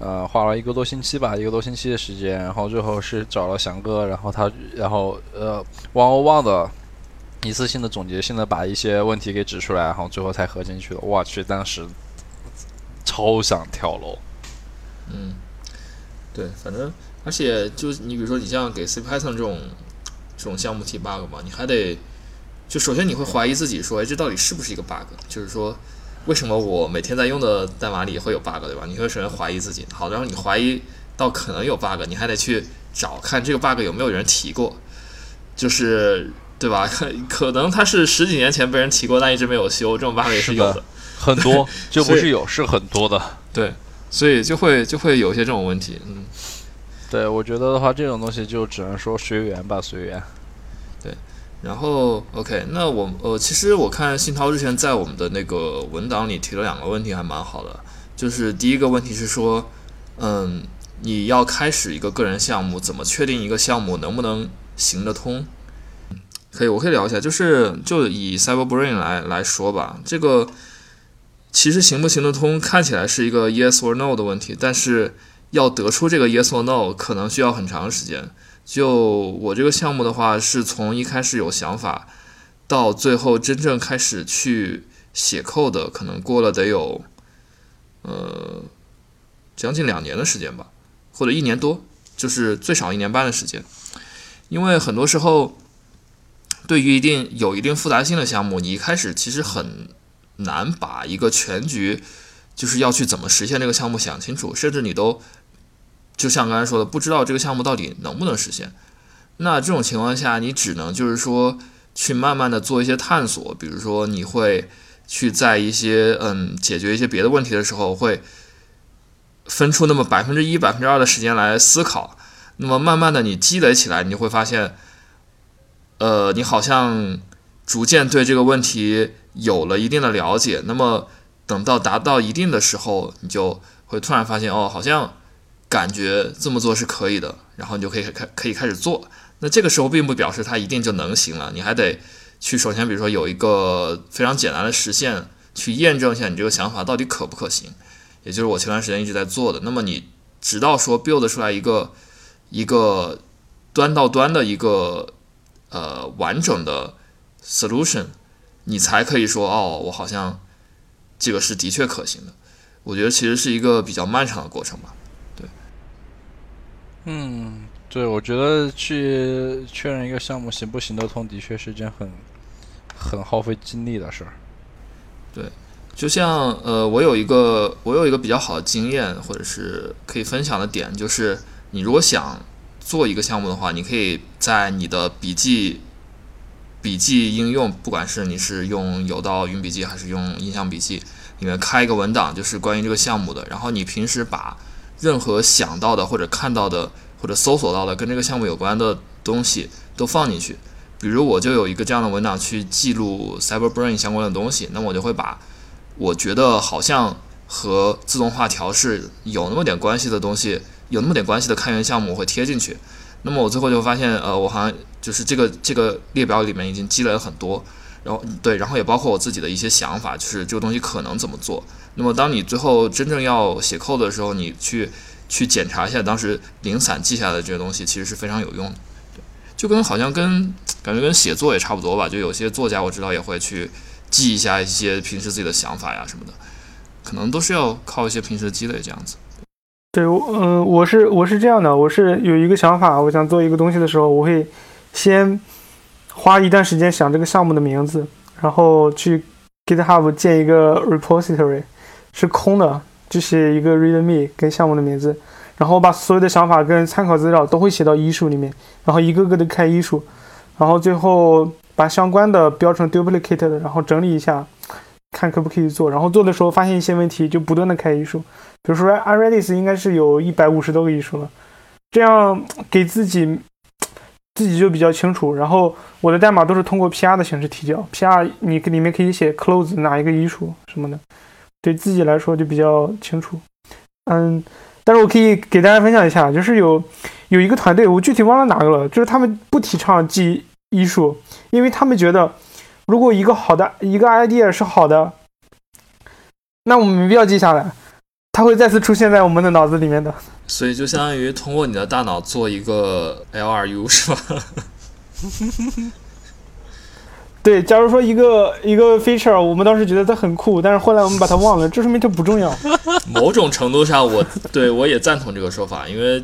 呃花了一个多星期吧，一个多星期的时间，然后最后是找了翔哥，然后他然后呃汪汪汪的一次性的总结性的把一些问题给指出来，然后最后才合进去的。哇去，当时超想跳楼。嗯。对，反正而且就你比如说你像给 C python 这种这种项目提 bug 嘛，你还得就首先你会怀疑自己说，哎，这到底是不是一个 bug？ 就是说为什么我每天在用的代码里会有 bug， 对吧？你会首先怀疑自己，好，然后你怀疑到可能有 bug， 你还得去找看这个 bug 有没有人提过，就是对吧？可可能它是十几年前被人提过，但一直没有修，这种 bug 也是有的，的很多就不是有，是很多的，对。所以就会就会有些这种问题，嗯，对，我觉得的话，这种东西就只能说随缘吧，随缘。对，然后 OK， 那我呃，其实我看信涛之前在我们的那个文档里提了两个问题，还蛮好的。就是第一个问题是说，嗯，你要开始一个个人项目，怎么确定一个项目能不能行得通？可以，我可以聊一下，就是就以 Cyberbrain 来来说吧，这个。其实行不行得通看起来是一个 yes or no 的问题，但是要得出这个 yes or no 可能需要很长时间。就我这个项目的话，是从一开始有想法到最后真正开始去写 code 的，可能过了得有呃将近两年的时间吧，或者一年多，就是最少一年半的时间。因为很多时候对于一定有一定复杂性的项目，你一开始其实很难把一个全局，就是要去怎么实现这个项目想清楚，甚至你都就像刚才说的，不知道这个项目到底能不能实现。那这种情况下，你只能就是说去慢慢的做一些探索，比如说你会去在一些嗯解决一些别的问题的时候，会分出那么百分之一、百分之二的时间来思考。那么慢慢的你积累起来，你就会发现，呃，你好像逐渐对这个问题有了一定的了解，那么等到达到一定的时候，你就会突然发现，哦，好像感觉这么做是可以的，然后你就可以开可以开始做。那这个时候并不表示它一定就能行了，你还得去首先比如说有一个非常简单的实现去验证一下你这个想法到底可不可行，也就是我前段时间一直在做的。那么你直到说 build 出来一个一个端到端的一个呃完整的 solution，你才可以说，哦，我好像这个是的确可行的。我觉得其实是一个比较漫长的过程吧。对，嗯，对，我觉得去确认一个项目行不行得通，的确是件很很耗费精力的事儿。对，就像呃，我有一个我有一个比较好的经验，或者是可以分享的点，就是你如果想做一个项目的话，你可以在你的笔记笔记应用，不管是你是用有道云笔记还是用印象笔记，里面开一个文档，就是关于这个项目的。然后你平时把任何想到的或者看到的或者搜索到的跟这个项目有关的东西都放进去。比如我就有一个这样的文档去记录 Cyberbrain 相关的东西，那么我就会把我觉得好像和自动化调试有那么点关系的东西，有那么点关系的开源项目会贴进去。那么我最后就发现，呃，我好像就是这个这个列表里面已经积累了很多，然后对，然后也包括我自己的一些想法，就是这个东西可能怎么做。那么当你最后真正要写 code 的时候，你去去检查一下当时零散记下来的这些东西，其实是非常有用的。就跟好像跟感觉跟写作也差不多吧，就有些作家我知道也会去记一下一些平时自己的想法呀什么的，可能都是要靠一些平时的积累这样子。对，嗯，我是我是这样的，我是有一个想法，我想做一个东西的时候，我会先花一段时间想这个项目的名字，然后去 GitHub 建一个 repository， 是空的，就是一个 readme 跟项目的名字。然后把所有的想法跟参考资料都会写到医书里面，然后一个个的开医书，然后最后把相关的标成 duplicate 的，然后整理一下，看可不可以做。然后做的时候发现一些问题，就不断的开医书。比如说 IRedis 应该是有一百五十多个医书了，这样给自己自己就比较清楚。然后我的代码都是通过 P R 的形式提交 ，P R 你里面可以写 close 哪一个医书什么的，对自己来说就比较清楚。嗯。但是我可以给大家分享一下，就是有有一个团队，我具体忘了哪个了，就是他们不提倡记医书，因为他们觉得如果一个好的一个 idea 是好的，那我们没必要记下来，它会再次出现在我们的脑子里面的。所以就相当于通过你的大脑做一个 L R U 是吧？对，假如说一个一个 feature， 我们当时觉得它很酷，但是后来我们把它忘了，这说明它不重要。某种程度上，我对我也赞同这个说法，因为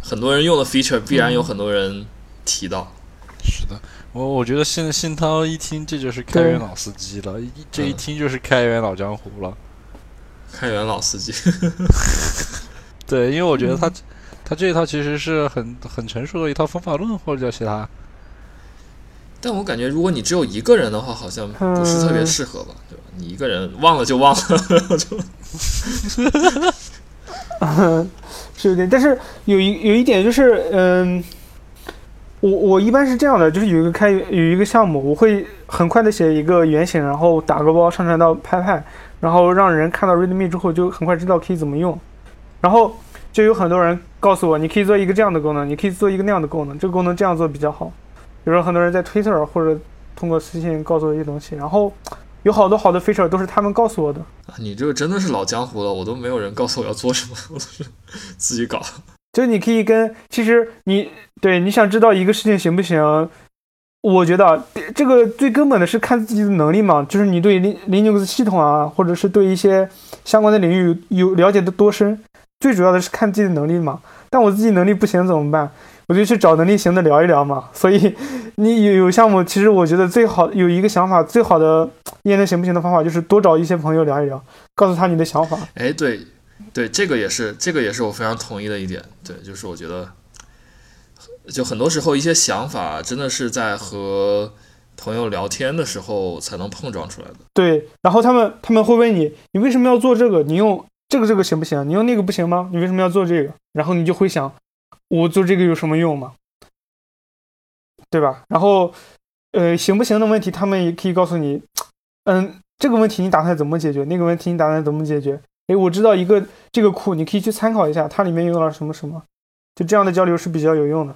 很多人用的 feature 必然有很多人提到。嗯、是的，我我觉得现在新涛一听这就是开源老司机了，这一听就是开源老江湖了。嗯、开源老司机。对，因为我觉得他、嗯、他这一套其实是很很成熟的一套方法论，或者叫其他。但我感觉如果你只有一个人的话好像不是特别适合吧、嗯、对吧，你一个人忘了就忘了。嗯、是有点，但是有一有一点就是嗯我我一般是这样的，就是有一个开有一个项目，我会很快的写一个原型，然后打个包上传到拍拍，然后让人看到 readme 之后就很快知道可以怎么用。然后就有很多人告诉我你可以做一个这样的功能，你可以做一个那样的功能，这个功能这样做比较好。比如说很多人在 Twitter 或者通过私信告诉我一些东西，然后有好多好的 feature 都是他们告诉我的。你这个真的是老江湖了，我都没有人告诉我要做什么，我都是自己搞。就你可以跟，其实你对你想知道一个事情行不行，我觉得这个最根本的是看自己的能力嘛，就是你对 Linux 系统啊，或者是对一些相关的领域有了解的多深，最主要的是看自己的能力嘛。但我自己能力不行怎么办？我就去找能力型的聊一聊嘛，所以你有有项目，其实我觉得最好有一个想法，最好的验证行不行的方法就是多找一些朋友聊一聊，告诉他你的想法。哎，对，对，这个也是，这个也是我非常同意的一点。对，就是我觉得，就很多时候一些想法真的是在和朋友聊天的时候才能碰撞出来的。对，然后他们他们会问你，你为什么要做这个？你用这个这个行不行？你用那个不行吗？你为什么要做这个？然后你就会想。我做这个有什么用吗？对吧？然后，呃，行不行的问题，他们也可以告诉你，嗯，这个问题你打算怎么解决？那个问题你打算怎么解决？哎，我知道一个这个库，你可以去参考一下，它里面用了什么什么。就这样的交流是比较有用的。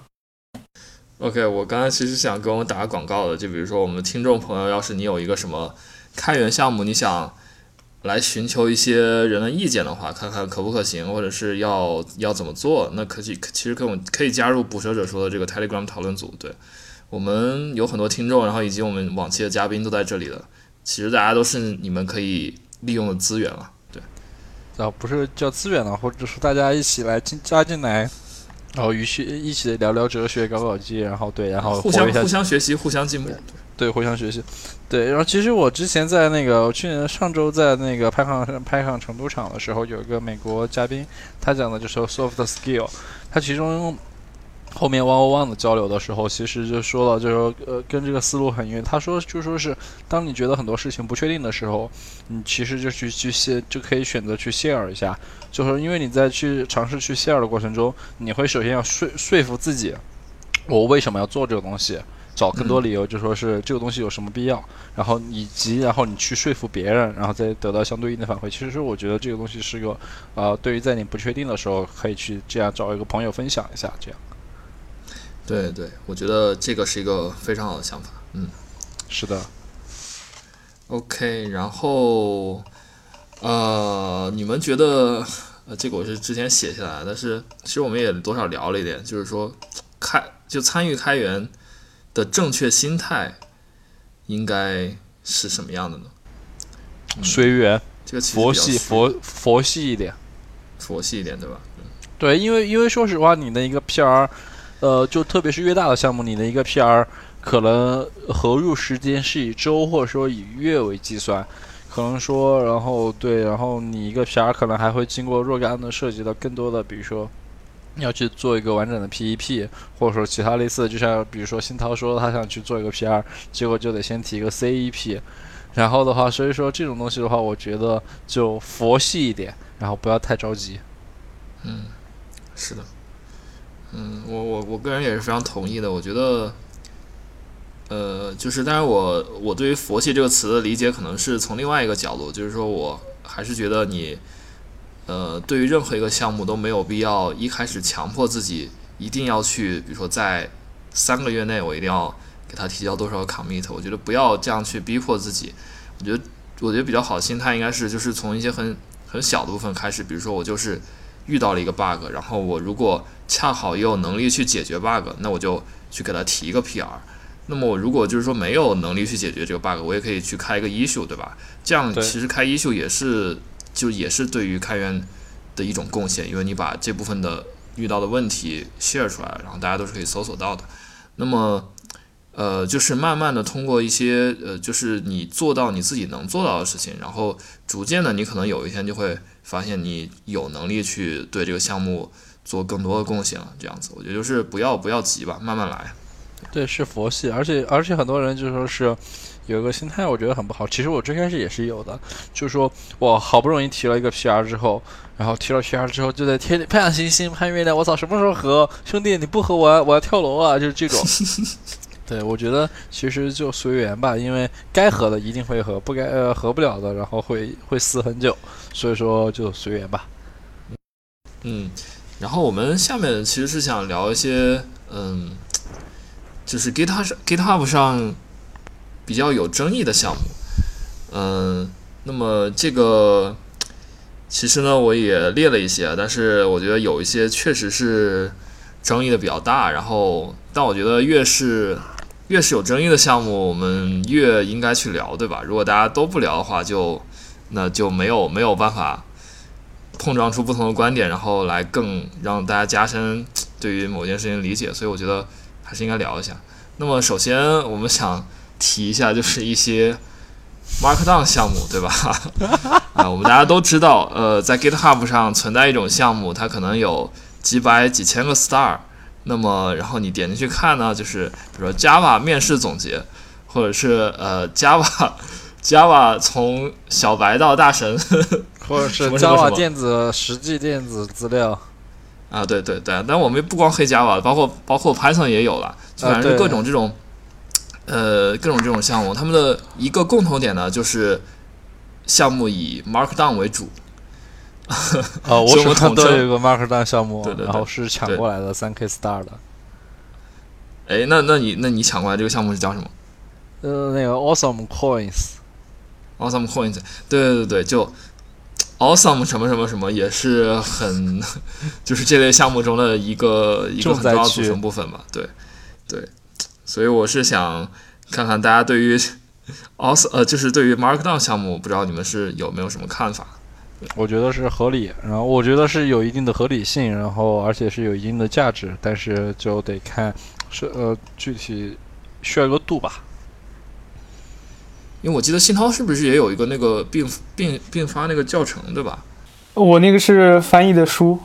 OK， 我刚才其实想给我们打个广告的，就比如说我们听众朋友，要是你有一个什么开源项目，你想来寻求一些人的意见的话，看看可不可行，或者是要要怎么做，那可以其实可以可以加入捕蛇者说的这个 Telegram 讨论组。对，我们有很多听众，然后以及我们往期的嘉宾都在这里的，其实大家都是你们可以利用的资源了。对，啊，不是叫资源了，或者是大家一起来进加进来，然后一起聊聊哲学，搞搞基，然后对，然后互相互相学习，互相进步。对，互相学习。对，然后其实我之前在那个，我去年上周在那个拍抗拍抗成都场的时候，有一个美国嘉宾，他讲的就是 soft skill， 他其中后面汪汪汪的交流的时候，其实就说到，就说呃，跟这个思路很远。他说就说是，当你觉得很多事情不确定的时候，你其实就去去share，就可以选择去 share 一下。就是因为你在去尝试去 share 的过程中，你会首先要说说服自己，我为什么要做这个东西，找更多理由，就说是这个东西有什么必要，然后以及然后你去说服别人，然后再得到相对应的反馈。其实我觉得这个东西是个呃，对于在你不确定的时候，可以去这样找一个朋友分享一下，这样。对对，我觉得这个是一个非常好的想法。嗯，是的。OK， 然后呃，你们觉得、呃、这个我是之前写下来，但是其实我们也多少聊了一点，就是说开就参与开源的正确心态应该是什么样的呢？嗯、随缘，这个佛系佛佛系一点，佛系一点，对吧？嗯、对，因为因为说实话，你的一个 P R。呃，就特别是越大的项目，你的一个 P R 可能合入时间是以周或者说以月为计算，可能说，然后对，然后你一个 P R 可能还会经过若干的涉及到更多的，比如说要去做一个完整的 P E P， 或者说其他类似的，就像比如说新涛说他想去做一个 P R， 结果就得先提一个 C E P， 然后的话，所以说这种东西的话，我觉得就佛系一点，然后不要太着急。嗯，是的。嗯，我我我个人也是非常同意的。我觉得，呃，就是，但是我我对于佛系这个词的理解，可能是从另外一个角度，就是说，我还是觉得你，呃，对于任何一个项目都没有必要一开始强迫自己一定要去，比如说在三个月内我一定要给他提交多少个 commit。我觉得不要这样去逼迫自己。我觉得我觉得比较好的心态应该是，就是从一些很很小的部分开始，比如说我就是。遇到了一个 bug， 然后我如果恰好也有能力去解决 bug， 那我就去给他提一个 P R。那么我如果就是说没有能力去解决这个 bug， 我也可以去开一个 issue， 对吧？这样其实开 issue 也是就也是对于开源的一种贡献，因为你把这部分的遇到的问题 share 出来，然后大家都是可以搜索到的。那么呃，就是慢慢的通过一些呃，就是你做到你自己能做到的事情，然后逐渐的你可能有一天就会。发现你有能力去对这个项目做更多的贡献了，这样子，我觉得就是不要不要急吧，慢慢来。对，是佛系，而且而且很多人就说是有一个心态，我觉得很不好。其实我最开始也是有的，就是说我好不容易提了一个 P R 之后，然后提了 P R 之后就在天里盼星星盼月亮，我操，什么时候合？兄弟，你不合我我要跳楼啊！就是这种。对，我觉得其实就随缘吧，因为该合的一定会合，不该呃合不了的，然后会会撕很久，所以说就随缘吧。嗯，然后我们下面其实是想聊一些，嗯，就是 GitHub GitHub 上比较有争议的项目。嗯，那么这个其实呢，我也列了一些，但是我觉得有一些确实是争议的比较大，然后但我觉得越是。越是有争议的项目，我们越应该去聊，对吧？如果大家都不聊的话，就那就没有没有办法碰撞出不同的观点，然后来更让大家加深对于某件事情理解。所以我觉得还是应该聊一下。那么首先我们想提一下，就是一些 Markdown 项目，对吧？啊，我们大家都知道，呃，在 GitHub 上存在一种项目，它可能有几百几千个 star。那么，然后你点进去看呢，就是比如说 Java 面试总结，或者是呃 Java Java 从小白到大神，呵呵或者是 Java 电子实际电子资料啊，对对对，但我们不光黑 Java， 包括包括 Python 也有了，反正是各种这种、啊、呃各种这种项目，他们的一个共同点呢，就是项目以 Markdown 为主。哦，我手上都有一个 Markdown 项目，对对对，然后是抢过来的 三 K Star 的。哎，那那你那你抢过来这个项目是叫什么？呃，那个 Awesome Coins。Awesome Coins， 对对对对，就 Awesome 什么什么什么也是很，就是这类项目中的一个一个很重要的组成部分吧。对对，所以我是想看看大家对于 Awesome 呃，就是对于 Markdown 项目，不知道你们是有没有什么看法？我觉得是合理，然后我觉得是有一定的合理性，然后而且是有一定的价值，但是就得看是呃具体需要一个度吧。因为我记得新涛是不是也有一个那个并并并发那个教程，对吧？我那个是翻译的书。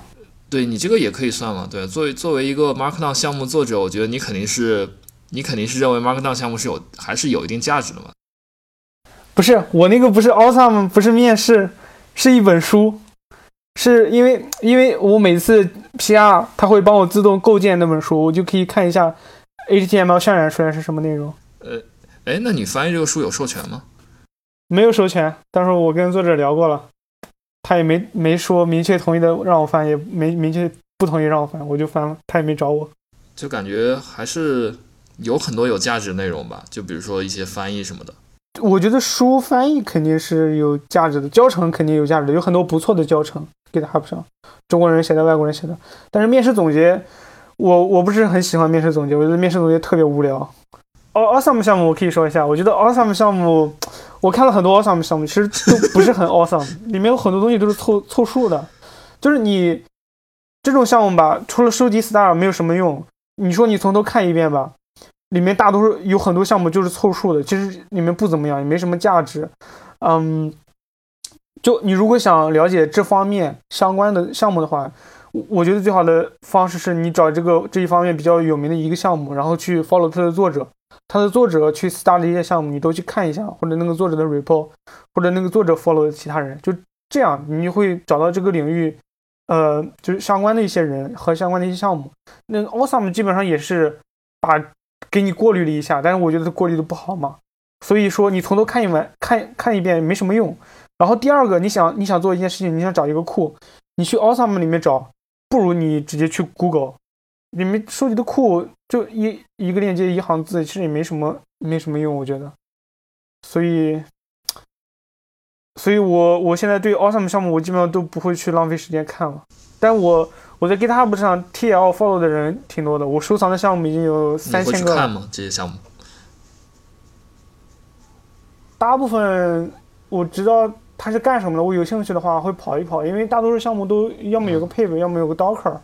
对你这个也可以算了。对，作为作为一个 Markdown 项目作者，我觉得你肯定是你肯定是认为 Markdown 项目是有还是有一定价值的嘛。不是，我那个不是 awesome， 不是面试，是一本书。是因为因为我每次 P R 它会帮我自动构建那本书，我就可以看一下 H T M L 渲染出来是什么内容。呃，哎，那你翻译这个书有授权吗？没有授权，但是我跟作者聊过了，他也没没说明确同意的让我翻，也没明确不同意让我翻，我就翻了，他也没找我。就感觉还是有很多有价值内容吧，就比如说一些翻译什么的。我觉得书翻译肯定是有价值的，教程肯定有价值的，有很多不错的教程 GitHub 上，中国人写的，外国人写的。但是面试总结，我我不是很喜欢面试总结，我觉得面试总结特别无聊。哦 awesome 项目我可以说一下，我觉得 awesome 项目，我看了很多 awesome 项目，其实都不是很 awesome， 里面有很多东西都是凑凑数的，就是你这种项目吧，除了收集 star 没有什么用。你说你从头看一遍吧。里面大多数有很多项目就是凑数的，其实里面不怎么样，也没什么价值。嗯，就你如果想了解这方面相关的项目的话，我觉得最好的方式是你找这个这一方面比较有名的一个项目，然后去 follow 它的作者，它的作者去 study 一些项目，你都去看一下，或者那个作者的 report， 或者那个作者 follow 的其他人，就这样你就会找到这个领域，呃，就是相关的一些人和相关的一些项目。那 awesome 基本上也是把给你过滤了一下，但是我觉得过滤的不好嘛，所以说你从头看一遍，看看一遍没什么用。然后第二个，你想你想做一件事情，你想找一个库，你去 awesome 里面找，不如你直接去 Google， 里面收集的库就一一个链接一行字，其实也没什么没什么用，我觉得。所以，所以我我现在对 awesome 项目，我基本上都不会去浪费时间看了，但我。我在 GitHub 上 T L follow 的人挺多的，我收藏的项目已经有三千个。你会去看吗？这些项目？大部分我知道它是干什么的，我有兴趣的话会跑一跑，因为大多数项目都要么有个配备、嗯，要么有个 Docker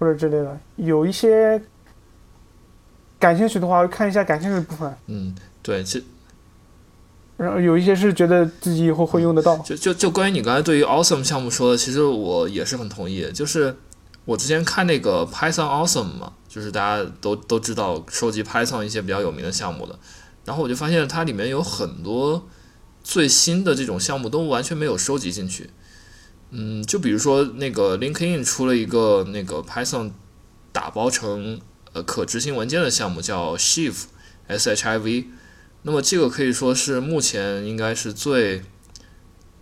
或者之类的。有一些感兴趣的话，会看一下感兴趣的部分。嗯，对，这。然后有一些是觉得自己以后会用得到。就就就关于你刚才对于 awesome 项目说的，其实我也是很同意。就是我之前看那个 Python awesome 嘛，就是大家都都知道收集 Python 一些比较有名的项目的，然后我就发现它里面有很多最新的这种项目都完全没有收集进去。嗯，就比如说那个 LinkedIn 出了一个那个 Python 打包成呃可执行文件的项目，叫 Shiv S H I V。那么这个可以说是目前应该是最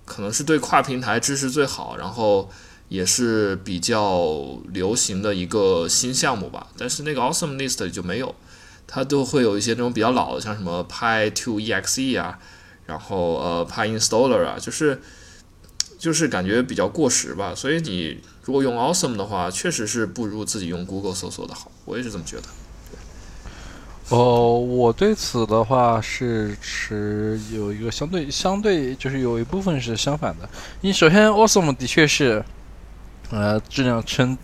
可能是对跨平台支持最好，然后也是比较流行的一个新项目吧。但是那个 awesome list 就没有，它都会有一些这种比较老的，像什么 py two exe 啊，然后呃 py installer 啊，就是就是感觉比较过时吧。所以你如果用 awesome 的话，确实是不如自己用 Google 搜索的好，我也是这么觉得。哦，我对此的话是持有一个相对相对，就是有一部分是相反的。你首先 awesome 的确是，呃，质量参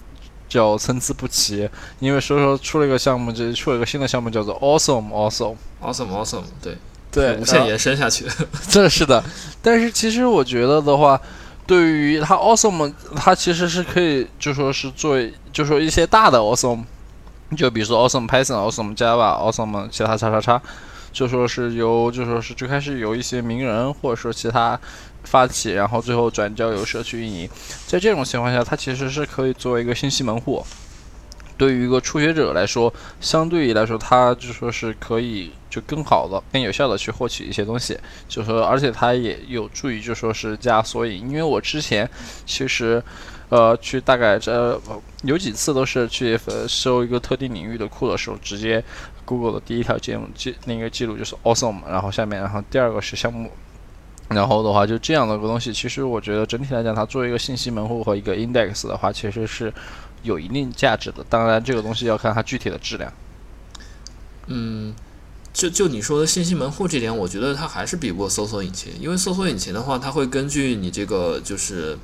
叫参差不齐，因为说说出了一个项目，就出了一个新的项目叫做 awesome awesome awesome awesome， 对对，无限延伸下去，这是的。但是其实我觉得的话，对于它 awesome， 它其实是可以就说是做就说一些大的 awesome。就比如说 awesome Python、awesome Java、awesome 其他叉叉叉，就说是由就说是最开始由一些名人或者说其他发起，然后最后转交由社区运营。在这种情况下，它其实是可以作为一个信息门户，对于一个初学者来说，相对于来说，它就说是可以就更好的、更有效的去获取一些东西。就说，而且它也有助于就说是加索引，因为我之前其实。呃，去大概这有几次都是去搜一个特定领域的库的时候，直接 Google 的第一条记录记那个记录就是 awesome， 然后下面然后第二个是项目，然后的话就这样的个东西，其实我觉得整体来讲，它作为一个信息门户和一个 index 的话，其实是有一定价值的。当然，这个东西要看它具体的质量。嗯，就就你说的信息门户这点，我觉得它还是比不过搜索引擎，因为搜索引擎的话，它会根据你这个就是。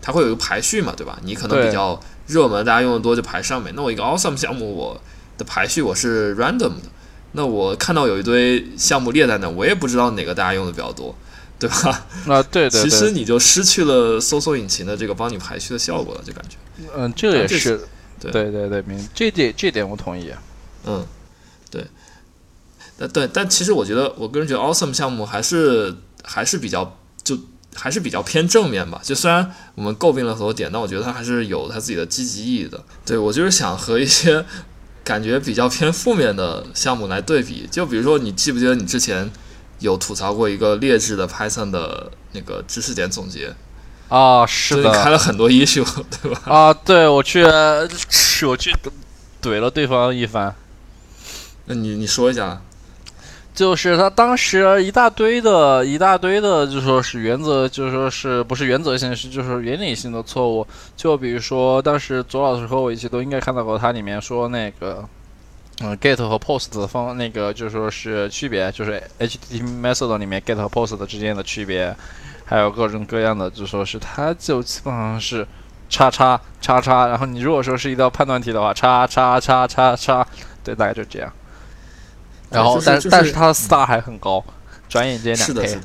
它会有一个排序嘛，对吧？你可能比较热门，大家用的多就排上面。那我一个 awesome 项目，我的排序我是 random 的。那我看到有一堆项目列在那，我也不知道哪个大家用的比较多。对吧？啊，对对对。其实你就失去了搜索引擎的这个帮你排序的效果了，就感觉。嗯，这个也是。对对对对，明这点这点我同意。嗯，对。但对，但其实我觉得，我个人觉得 Awesome 项目还是还是比较就。还是比较偏正面吧，就虽然我们诟病了很多点，但我觉得它还是有它自己的积极意义的。对，我就是想和一些感觉比较偏负面的项目来对比，就比如说你记不记得你之前有吐槽过一个劣质的 Python 的那个知识点总结啊？是的，开了很多 issue， 对吧？啊，对，我去，我去怼了对方一番。那你你说一下。就是他当时一大堆的一大堆的就说是原则，就说是不是原则性，是就是原理性的错误。就比如说当时左老师和我一起都应该看到过，他里面说那个嗯 get 和 post 的方那个就说是区别，就是 H T T P method 里面 get 和 post 之间的区别，还有各种各样的，就说是他就基本上是叉叉叉叉，然后你如果说是一道判断题的话，叉叉叉叉叉，对，大概就这样。然后，但是但是它的 star 还很高，转眼间两 K。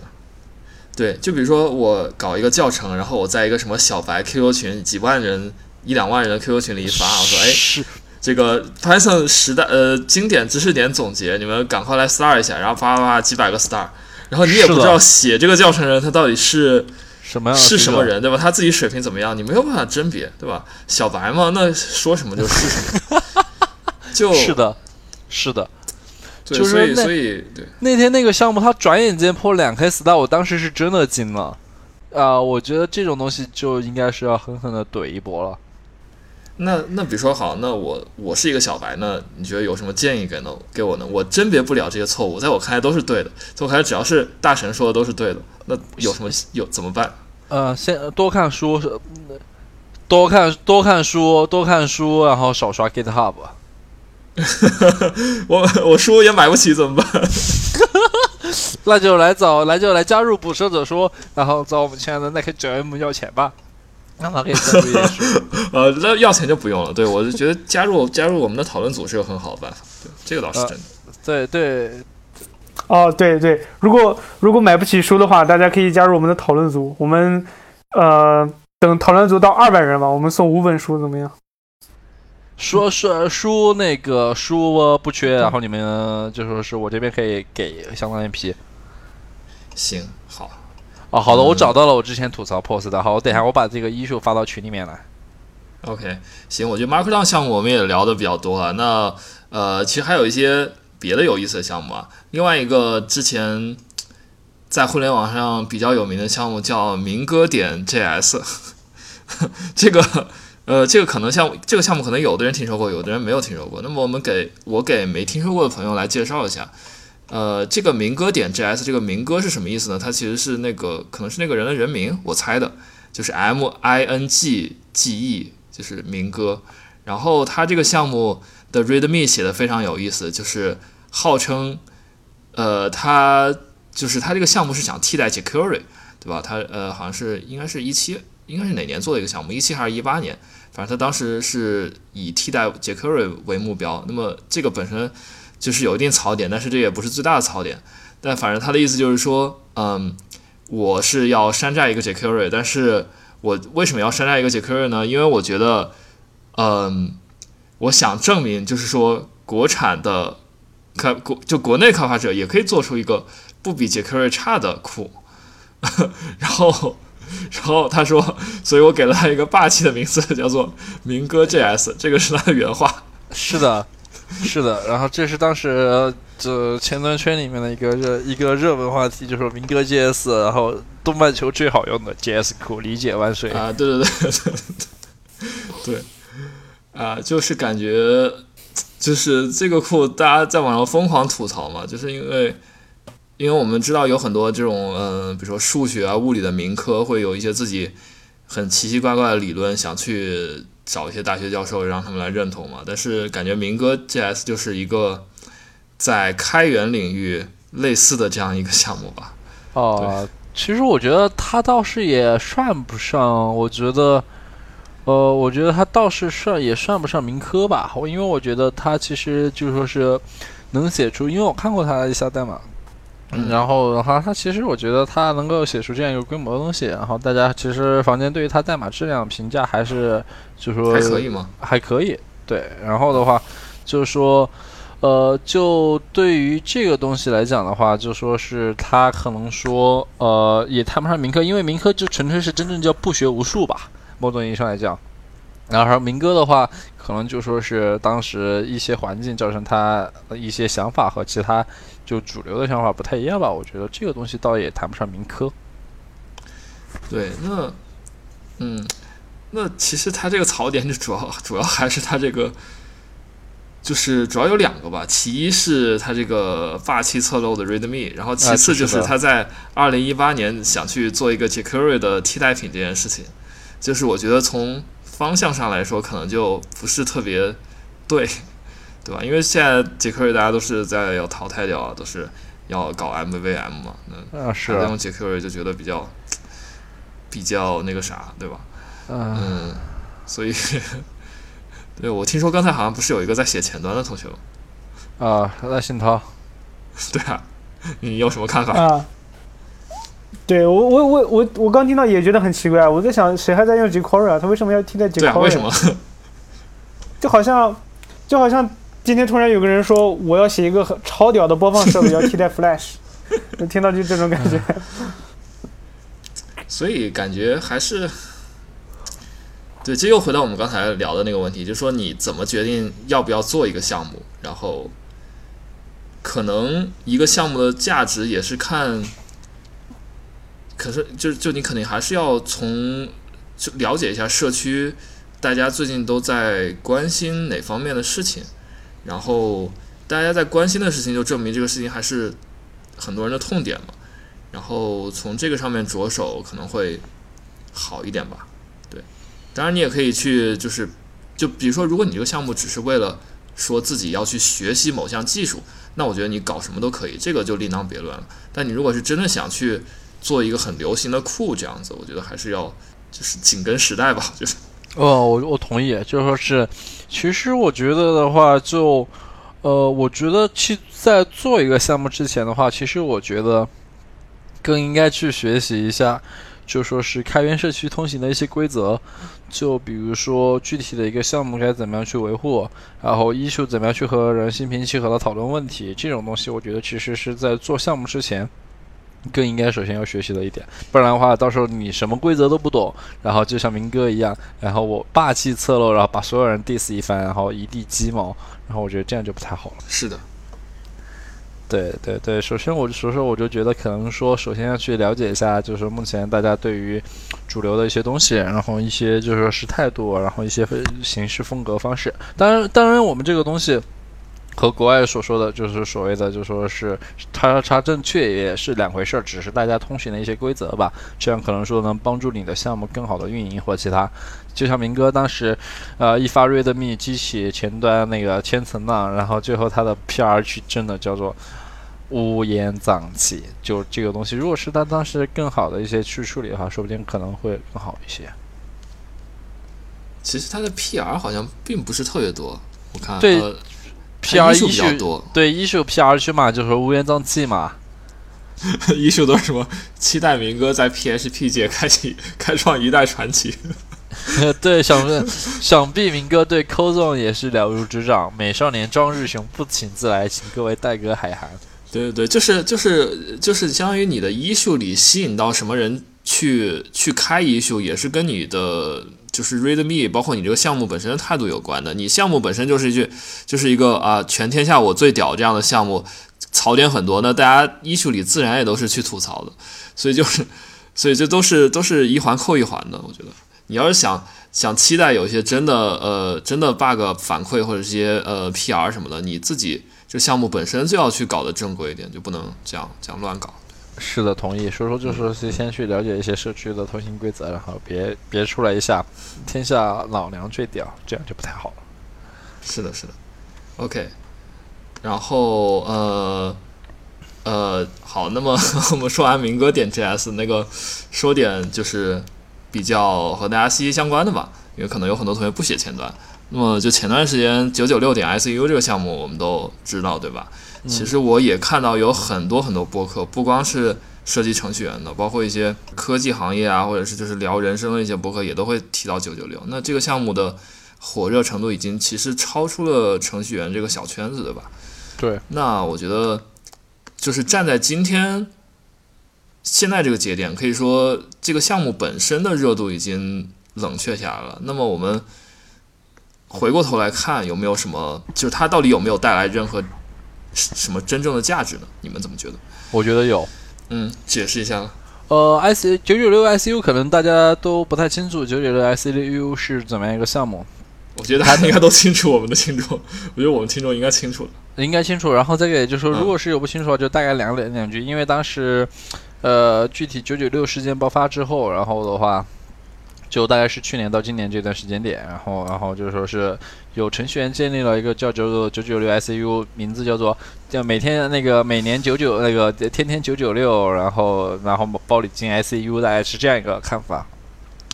对，就比如说我搞一个教程，然后我在一个什么小白 Q Q 群，几万人、一两万人的 Q Q 群里一发，我说，哎，这个 Python 时代呃经典知识点总结，你们赶快来 star 一下，然后啪啪啪几百个 star， 然后你也不知道写这个教程人他到底是什么是什么人，对吧？他自己水平怎么样，你没有办法甄别，对吧？小白嘛，那说什么就是什么，就是的，是的。就是所以，所以对那天那个项目，它转眼间破两 K star， 我当时是真的惊了啊、呃！我觉得这种东西就应该是要狠狠的怼一波了。那那比如说好，那我我是一个小白，那你觉得有什么建议给呢给我呢？我甄别不了这些错误，在我看来都是对的，在我看来只要是大神说的都是对的，那有什么有怎么办？呃，先多看书，多看多看书，多看书，然后少刷 GitHub。我我书也买不起怎么办？那就来找来就来加入捕蛇者说，然后找我们亲爱的那个 J M 要钱吧，让他可以赞助一点书。呃，那要钱就不用了。对，我就觉得加入加入我们的讨论组是有很好的办法。对，这个倒是真的。呃、对对。哦，对对，如果如果买不起书的话，大家可以加入我们的讨论组。我们呃，等讨论组到二百人吧，我们送五本书怎么样？说说书那个书不缺，然后你们就说是我这边可以给相当一批。行，好。哦，好的，我找到了我之前吐槽 P O S 的，好，我等一下我把这个issue发到群里面来。OK， 行，我觉得 Markdown 项目我们也聊的比较多了，那呃，其实还有一些别的有意思的项目啊。另外一个之前在互联网上比较有名的项目叫民歌点 J S， 这个。呃，这个可能项目，这个项目可能有的人听说过，有的人没有听说过。那么我们给我给没听说过的朋友来介绍一下。呃，这个民歌点 J S 这个民歌是什么意思呢？它其实是那个可能是那个人的人名，我猜的，就是 M I N G G E， 就是民歌。然后它这个项目的 README 写的非常有意思，就是号称，呃，它就是它这个项目是想替代 jQuery， 对吧？它呃好像是应该是一七。应该是哪年做的一个项目？一七还是一八年？反正他当时是以替代 jQuery 为目标。那么这个本身就是有一定槽点，但是这也不是最大的槽点。但反正他的意思就是说，嗯，我是要山寨一个 jQuery， 但是我为什么要山寨一个 jQuery 呢？因为我觉得，嗯，我想证明，就是说国产的开国就国内开发者也可以做出一个不比 jQuery 差的库，然后。然后他说，所以我给了他一个霸气的名字，叫做民歌 J S， 这个是他的原话。是的，是的。然后这是当时这前端圈里面的一个热一个热门话题，就是民歌 J S， 然后动漫球最好用的 J S 库，理解万岁啊！对对对对对，啊、呃，就是感觉就是这个库大家在网上疯狂吐槽嘛，就是因为。因为我们知道有很多这种，嗯、呃，比如说数学啊、物理的民科，会有一些自己很奇奇怪怪的理论，想去找一些大学教授让他们来认同嘛。但是感觉民歌 J S 就是一个在开源领域类似的这样一个项目吧。哦，其实我觉得它倒是也算不上，我觉得，呃，我觉得它倒是算也算不上民科吧，因为我觉得它其实就是说是能写出，因为我看过它的一下代码。嗯、然后的话，它其实我觉得它能够写出这样一个规模的东西，然后大家其实房间对于它代码质量评价还是就是说还可以吗？还可以，对。然后的话，就是说，呃，就对于这个东西来讲的话，就说是它可能说，呃，也谈不上民科，因为民科就纯粹是真正叫不学无术吧，某种意义上来讲。然后民歌的话，可能就说是当时一些环境造成他一些想法和其他就主流的想法不太一样吧。我觉得这个东西倒也谈不上民科。对，那嗯，那其实他这个槽点就主要主要还是他这个，就是主要有两个吧。其一是他这个霸气侧漏的 readme， 然后其次就是他在二零一八年想去做一个 jQuery 的替代品这件事情，就是我觉得从方向上来说可能就不是特别对，对吧？因为现在 jQuery 大家都是在要淘汰掉啊，都是要搞 M V M 嘛，那大家用 jQuery 就觉得比较比较那个啥，对吧？嗯，所以对，我听说刚才好像不是有一个在写前端的同学吗？啊，赖信涛。对啊，你有什么看法？啊对我我我我我刚听到也觉得很奇怪，我在想谁还在用 jQuery 啊？他为什么要替代 jQuery？ 对啊，为什么？就好像就好像今天突然有个人说我要写一个超屌的播放设备要替代 Flash， 我听到就这种感觉。所以感觉还是对，这又回到我们刚才聊的那个问题，就是说你怎么决定要不要做一个项目，然后可能一个项目的价值也是看。可是就就你肯定还是要从就了解一下社区大家最近都在关心哪方面的事情，然后大家在关心的事情就证明这个事情还是很多人的痛点嘛，然后从这个上面着手可能会好一点吧。对，当然你也可以去就是就比如说如果你这个项目只是为了说自己要去学习某项技术，那我觉得你搞什么都可以，这个就另当别论了。但你如果是真的想去做一个很流行的库这样子，我觉得还是要就是紧跟时代吧，就是。哦，我我同意，就是说是，其实我觉得的话，就，呃，我觉得去在做一个项目之前的话，其实我觉得更应该去学习一下，就说是开源社区通行的一些规则，就比如说具体的一个项目该怎么样去维护，然后艺术怎么样去和人心平气和的讨论问题，这种东西，我觉得其实是在做项目之前。更应该首先要学习的一点，不然的话到时候你什么规则都不懂，然后就像明哥一样，然后我霸气侧漏，然后把所有人 diss 一番，然后一地鸡毛，然后我觉得这样就不太好了。是的，对对对，首先我首先我就觉得可能说首先要去了解一下，就是目前大家对于主流的一些东西，然后一些就是说是态度，然后一些形式风格方式。当然当然我们这个东西和国外所说的就是所谓的就说是叉叉正确也是两回事，只是大家通行的一些规则吧，这样可能说能帮助你的项目更好的运营或其他。就像明哥当时呃一发 readme 激起前端那个千层浪，然后最后他的 P R 去真的叫做乌烟瘴气，就这个东西如果是他当时更好的一些去处理的话，说不定可能会更好一些。其实他的 P R 好像并不是特别多，我看对、呃P R 艺术多，对艺术 P R 去嘛，就是乌烟瘴气嘛。艺术都是什么？期待明哥在 P H P 界开启开创一代传奇。对，想想必明哥对 Cozone 也是了如指掌。美少年张日雄不请自来，请各位代哥海涵。对对对，就是就是就是，相当于你的艺术里吸引到什么人去去开艺术，也是跟你的。就是 readme 包括你这个项目本身的态度有关的，你项目本身就是一句就是一个啊、呃、全天下我最屌这样的项目，槽点很多，那大家issue里自然也都是去吐槽的，所以就是所以这都是都是一环扣一环的。我觉得你要是想想期待有一些真的呃真的 bug 反馈或者一些呃 P R 什么的，你自己这项目本身就要去搞得正规一点，就不能这样这样乱搞。是的，同意。所以说就是先去了解一些社区的通行规则，然后别别出来一下天下老娘最屌，这样就不太好了。是的，是的。OK， 然后呃呃好，那么我们说完明哥点 J S， 那个说点就是比较和大家息息相关的吧，因为可能有很多同学不写前端。那么就前段时间 九九六点 I C U 这个项目我们都知道，对吧？其实我也看到有很多很多播客，不光是设计程序员的，包括一些科技行业啊，或者是就是聊人生的一些播客也都会提到九九六。那这个项目的火热程度已经其实超出了程序员这个小圈子，对吧？对。那我觉得就是站在今天现在这个节点，可以说这个项目本身的热度已经冷却下来了。那么我们回过头来看，有没有什么，就是它到底有没有带来任何什么真正的价值呢？你们怎么觉得？我觉得有。嗯，解释一下。呃 ，I C 九九六 I C U 可能大家都不太清楚， 九九六 I C U 是怎么样一个项目？我觉得大家应该都清楚，我们的听众，我觉得我们听众应该清楚了，应该清楚。然后再给就是说，如果是有不清楚的，就大概两两句，因为当时，呃，具体九九六事件爆发之后，然后的话。就大概是去年到今年这段时间点，然后然后就是说是有程序员建立了一个叫做九九六 I C U， 名字叫做叫每天那个每年九九那个天天九九六，然后然后包里进 I C U， 大概是这样一个看法。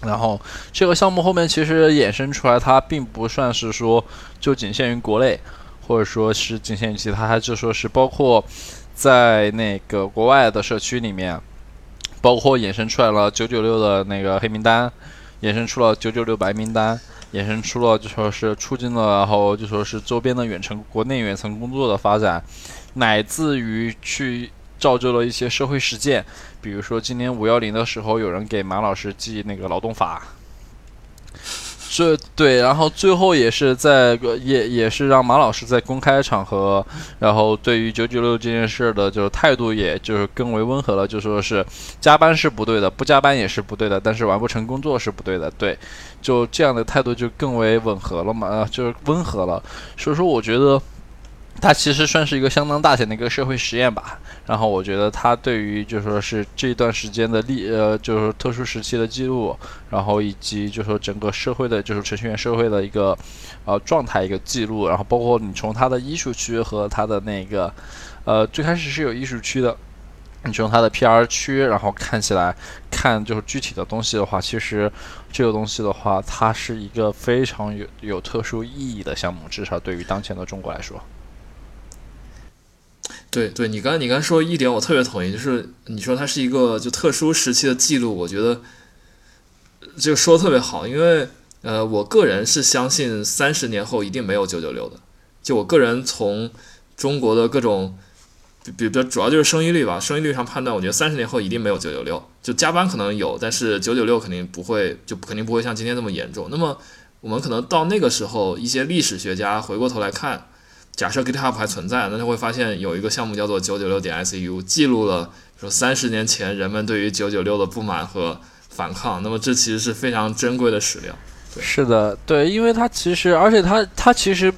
然后这个项目后面其实衍生出来，它并不算是说就仅限于国内，或者说是仅限于其他，它就说是包括在那个国外的社区里面，包括衍生出来了九九六的那个黑名单。衍生出了九九六白名单，衍生出了就说是促进了，然后就说是周边的远程国内远程工作的发展，乃至于去造就了一些社会实践，比如说今年五一零的时候，有人给马老师寄那个劳动法，这对，然后最后也是在也也是让马老师在公开场合，然后对于九九六这件事的就是态度，也就是更为温和了，就说是加班是不对的，不加班也是不对的，但是完不成工作是不对的，对，就这样的态度就更为吻合了嘛，呃、就是温和了。所以说，我觉得它其实算是一个相当大型的一个社会实验吧。然后我觉得它对于就说是这段时间的历呃，就是特殊时期的记录，然后以及就说整个社会的就是程序员社会的一个呃状态一个记录，然后包括你从它的艺术区和它的那个呃最开始是有艺术区的，你从它的 P R 区，然后看起来看就是具体的东西的话，其实这个东西的话，它是一个非常有有特殊意义的项目，至少对于当前的中国来说。对对，你刚才你刚才说一点我特别同意，就是你说它是一个就特殊时期的记录，我觉得这个说特别好，因为呃，我个人是相信三十年后一定没有九九六的。就我个人从中国的各种，比如主要就是生育率吧，生育率上判断，我觉得三十年后一定没有九九六。就加班可能有，但是九九六肯定不会，就肯定不会像今天这么严重。那么我们可能到那个时候，一些历史学家回过头来看。假设 GitHub 还存在，那就会发现有一个项目叫做 九九六 I C U， 记录了说三十年前人们对于九九六的不满和反抗，那么这其实是非常珍贵的史料。对，是的，对，因为它其实而且它它其实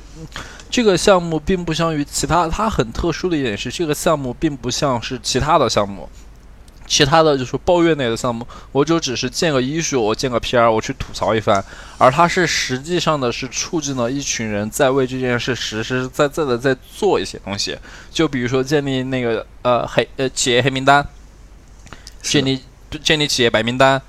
这个项目并不像于其他，它很特殊的一点是这个项目并不像是其他的项目，其他的就是抱怨类的项目，我就只是建个issue，我建个 P R， 我去吐槽一番，而它是实际上的是促进了一群人在为这件事实实在在的在做一些东西，就比如说建立那个呃黑呃企业黑名单，建立建立企业白名单，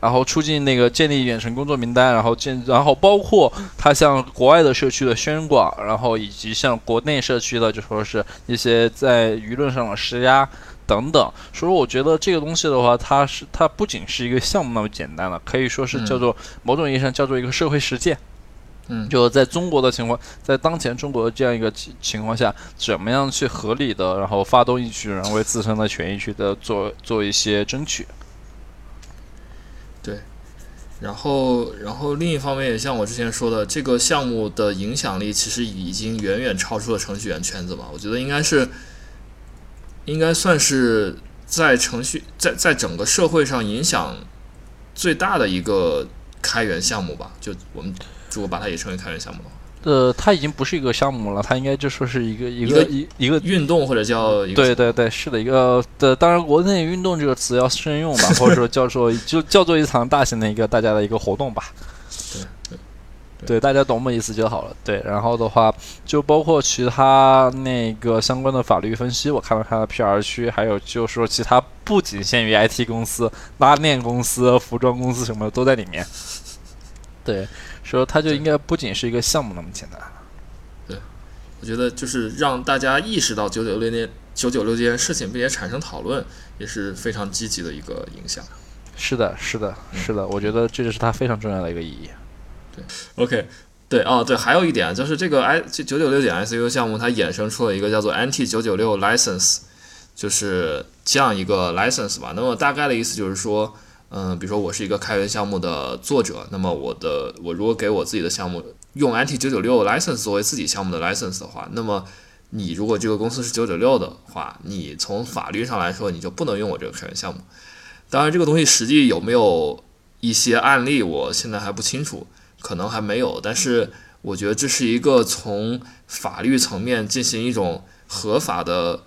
然后促进那个建立远程工作名单，然后建然后包括它向国外的社区的宣广，然后以及向国内社区的就说是一些在舆论上的施压。等等，所以我觉得这个东西的话，它是它不仅是一个项目那么简单了，可以说是叫做某种意义上叫做一个社会实践。嗯，就在中国的情况，在当前中国的这样一个情况下，怎么样去合理的，然后发动一群人为自身的权益去的做做一些争取。对，然后然后另一方面也像我之前说的，这个项目的影响力其实已经远远超出了程序员圈子吧，我觉得应该是。应该算是在程序在在整个社会上影响最大的一个开源项目吧，就我们如果把它也称为开源项目的话，呃，它已经不是一个项目了，它应该就说是一个一个一一个运动或者叫一个对对对是的一个的，当然国内运动这个词要慎用吧，或者说叫做就叫做一场大型的一个大家的一个活动吧。对。对对，大家懂我们意思就好了。对，然后的话，就包括其他那个相关的法律分析，我看了看 P R 区，还有就是说其他不仅限于 I T 公司、拉链公司、服装公司什么的都在里面。对，所以它就应该不仅是一个项目那么简单。对，我觉得就是让大家意识到九九六这件事情，并且产生讨论，也是非常积极的一个影响。是的，是的，是的，我觉得这就是它非常重要的一个意义。对 ，OK。对哦，对，还有一点就是这个 I 九九六点 I C U 项目，它衍生出了一个叫做 Anti 九九六 License， 就是这样一个 license 吧。那么大概的意思就是说，嗯，比如说我是一个开源项目的作者，那么我的我如果给我自己的项目用 Anti 九九六 License 作为自己项目的 license 的话，那么你如果这个公司是九九六的话，你从法律上来说你就不能用我这个开源项目。当然这个东西实际有没有一些案例，我现在还不清楚。可能还没有，但是我觉得这是一个从法律层面进行一种合法的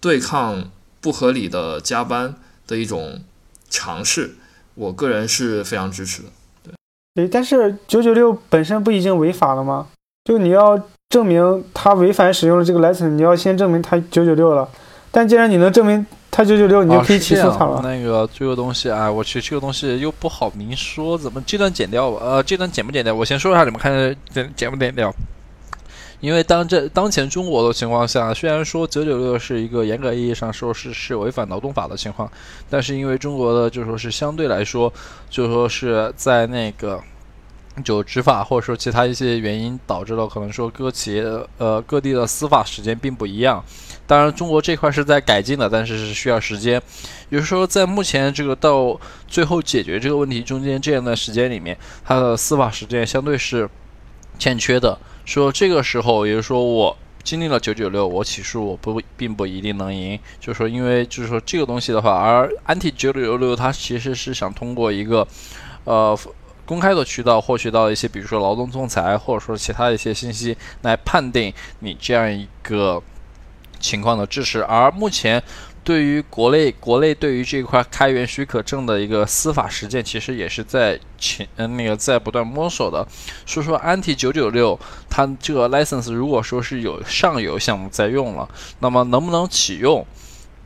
对抗不合理的加班的一种尝试，我个人是非常支持的。 对, 对但是九九六本身不已经违法了吗？就你要证明他违反使用了这个 license， 你要先证明他九九六了，但既然你能证明他九九六，你就可以起诉他了。啊、那个这个东西啊，我去，这个东西又不好明说，怎么这段剪掉吧？呃，这段剪不剪掉？我先说一下你们看剪剪不剪掉。因为当这当前中国的情况下，虽然说九九六是一个严格意义上说是是违反劳动法的情况，但是因为中国的就是说是相对来说，就是说是在那个。就执法或者说其他一些原因导致了可能说各企业呃各地的司法时间并不一样，当然中国这块是在改进的，但是是需要时间，也就是说在目前这个到最后解决这个问题中间这样的时间里面，它的司法时间相对是欠缺的，说这个时候也就是说我经历了九九六，我起诉我不并不一定能赢，就是说因为就是说这个东西的话，而 Anti 九九六 它其实是想通过一个呃公开的渠道获取到一些比如说劳动仲裁或者说其他一些信息来判定你这样一个情况的支持，而目前对于国内国内对于这块开源许可证的一个司法实践其实也是在前、呃、那个在不断摸索的，所以说 Anti 九九六 它这个 license 如果说是有上游项目在用了，那么能不能启用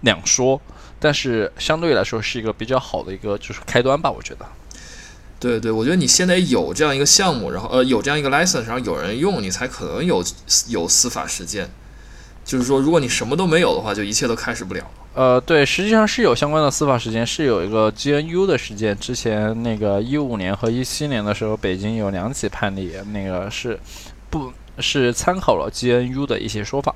两说，但是相对来说是一个比较好的一个就是开端吧，我觉得。对对，我觉得你先得有这样一个项目，然后呃有这样一个 license， 然后有人用，你才可能有有司法实践。就是说，如果你什么都没有的话，就一切都开始不了。呃，对，实际上是有相关的司法实践，是有一个 G N U 的实践。之前那个一五年和一七年的时候，北京有两起判例，那个是不是参考了 G N U 的一些说法。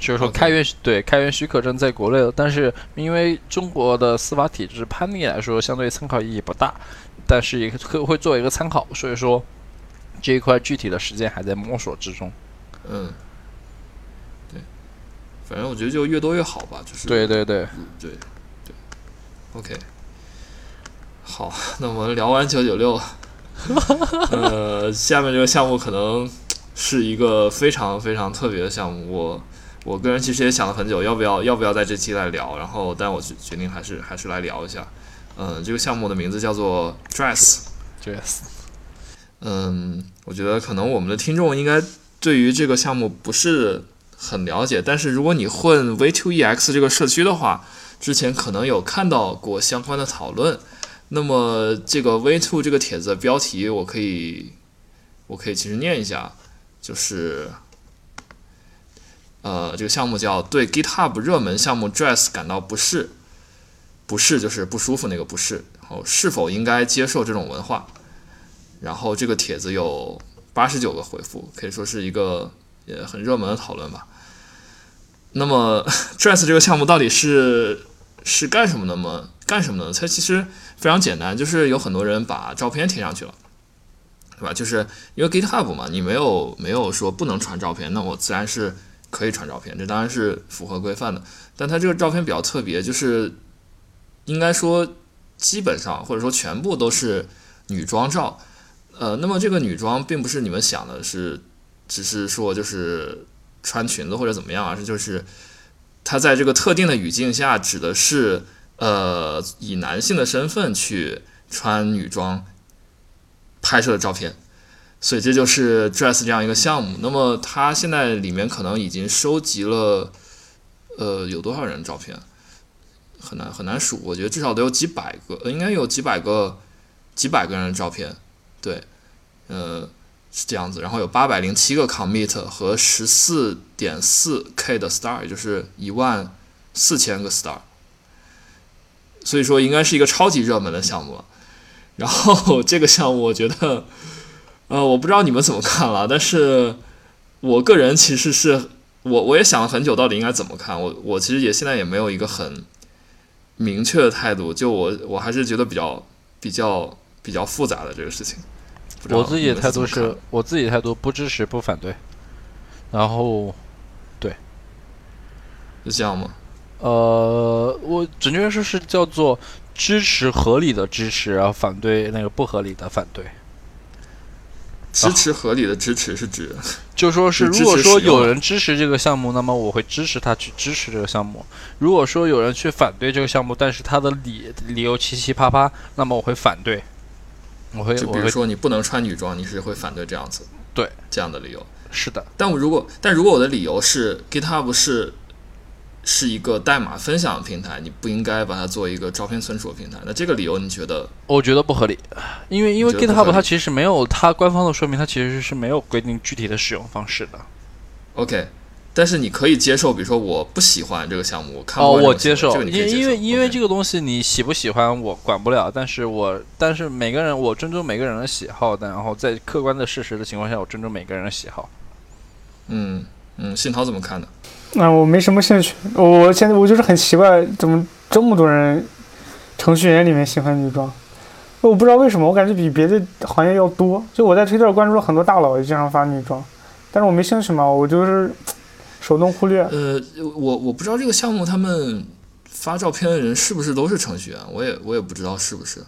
就是说开源、okay. 对开源许可证在国内，但是因为中国的司法体制判例来说，相对参考意义不大，但是也会作为一个参考，所以说这一块具体的实践还在摸索之中。嗯，对，反正我觉得就越多越好吧，就是对对对、嗯、对对 ，OK， 好，那我们聊完九九六，呃，下面这个项目可能是一个非常非常特别的项目，我。我个人其实也想了很久，要不要要不要在这期来聊，然后但我决定还是还是来聊一下。嗯，这个项目的名字叫做 Dress。Dress。嗯，我觉得可能我们的听众应该对于这个项目不是很了解，但是如果你混 V 二 E X 这个社区的话，之前可能有看到过相关的讨论。那么这个 V 二 这个帖子的标题，我可以我可以其实念一下，就是。呃，这个项目叫对 GitHub 热门项目 Dress 感到不适，不适就是不舒服那个不适，然后是否应该接受这种文化？然后这个帖子有八十九个回复，可以说是一个也很热门的讨论吧。那么 Dress 这个项目到底是是干什么的吗？干什么的？它其实非常简单，就是有很多人把照片贴上去了。对吧？就是因为 GitHub 嘛，你没有没有说不能传照片，那我自然是。可以传照片，这当然是符合规范的，但它这个照片比较特别，就是应该说基本上或者说全部都是女装照，呃，那么这个女装并不是你们想的是只是说就是穿裙子或者怎么样，而是就是它在这个特定的语境下指的是呃以男性的身份去穿女装拍摄的照片。所以这就是 Dress 这样一个项目，那么它现在里面可能已经收集了，呃，有多少人照片，很难很难数，我觉得至少得有几百个，呃、应该有几百个几百个人的照片，对，呃，是这样子，然后有八百零七个 commit 和 十四点四K 的 star， 也就是一万四千个 star， 所以说应该是一个超级热门的项目。然后这个项目我觉得呃，我不知道你们怎么看了，但是我个人其实是我我也想了很久到底应该怎么看，我我其实也现在也没有一个很明确的态度，就我我还是觉得比较比较比较复杂的这个事情。我自己的态度是我自己的态度不支持不反对，然后对，是这样吗？呃，我准确说是叫做支持合理的支持，然后反对那个不合理的反对。支持合理的支持是指，就说是如果说有人支持这个项目，那么我会支持他去支持这个项目；如果说有人去反对这个项目，但是他的理理由七七八八，那么我会反对。我会就比如说你不能穿女装，你是会反对这样子，对这样的理由。是的，但我如果但如果我的理由是 GitHub 是是一个代码分享平台，你不应该把它做一个照片存储平台，那这个理由你觉得？我觉得不合理，因为因为 GitHub 它其实没有它官方的说明，它其实是没有规定具体的使用方式的。OK。但是你可以接受，比如说我不喜欢这个项目，我看不惯这个项目，哦，我接受，这个你可以接受，因为因为这个东西你喜不喜欢我管不了，但是我但是每个人我尊重每个人的喜好，然后在客观的事实的情况下，我尊重每个人的喜好。嗯嗯，信涛怎么看呢？那、啊、我没什么兴趣，我现在我就是很奇怪，怎么这么多人程序员里面喜欢女装？我不知道为什么，我感觉比别的行业要多。就我在推特关注了很多大佬，也经常发女装，但是我没兴趣嘛，我就是。手动忽略。呃，我我不知道这个项目他们发照片的人是不是都是程序员，我也我也不知道是不是，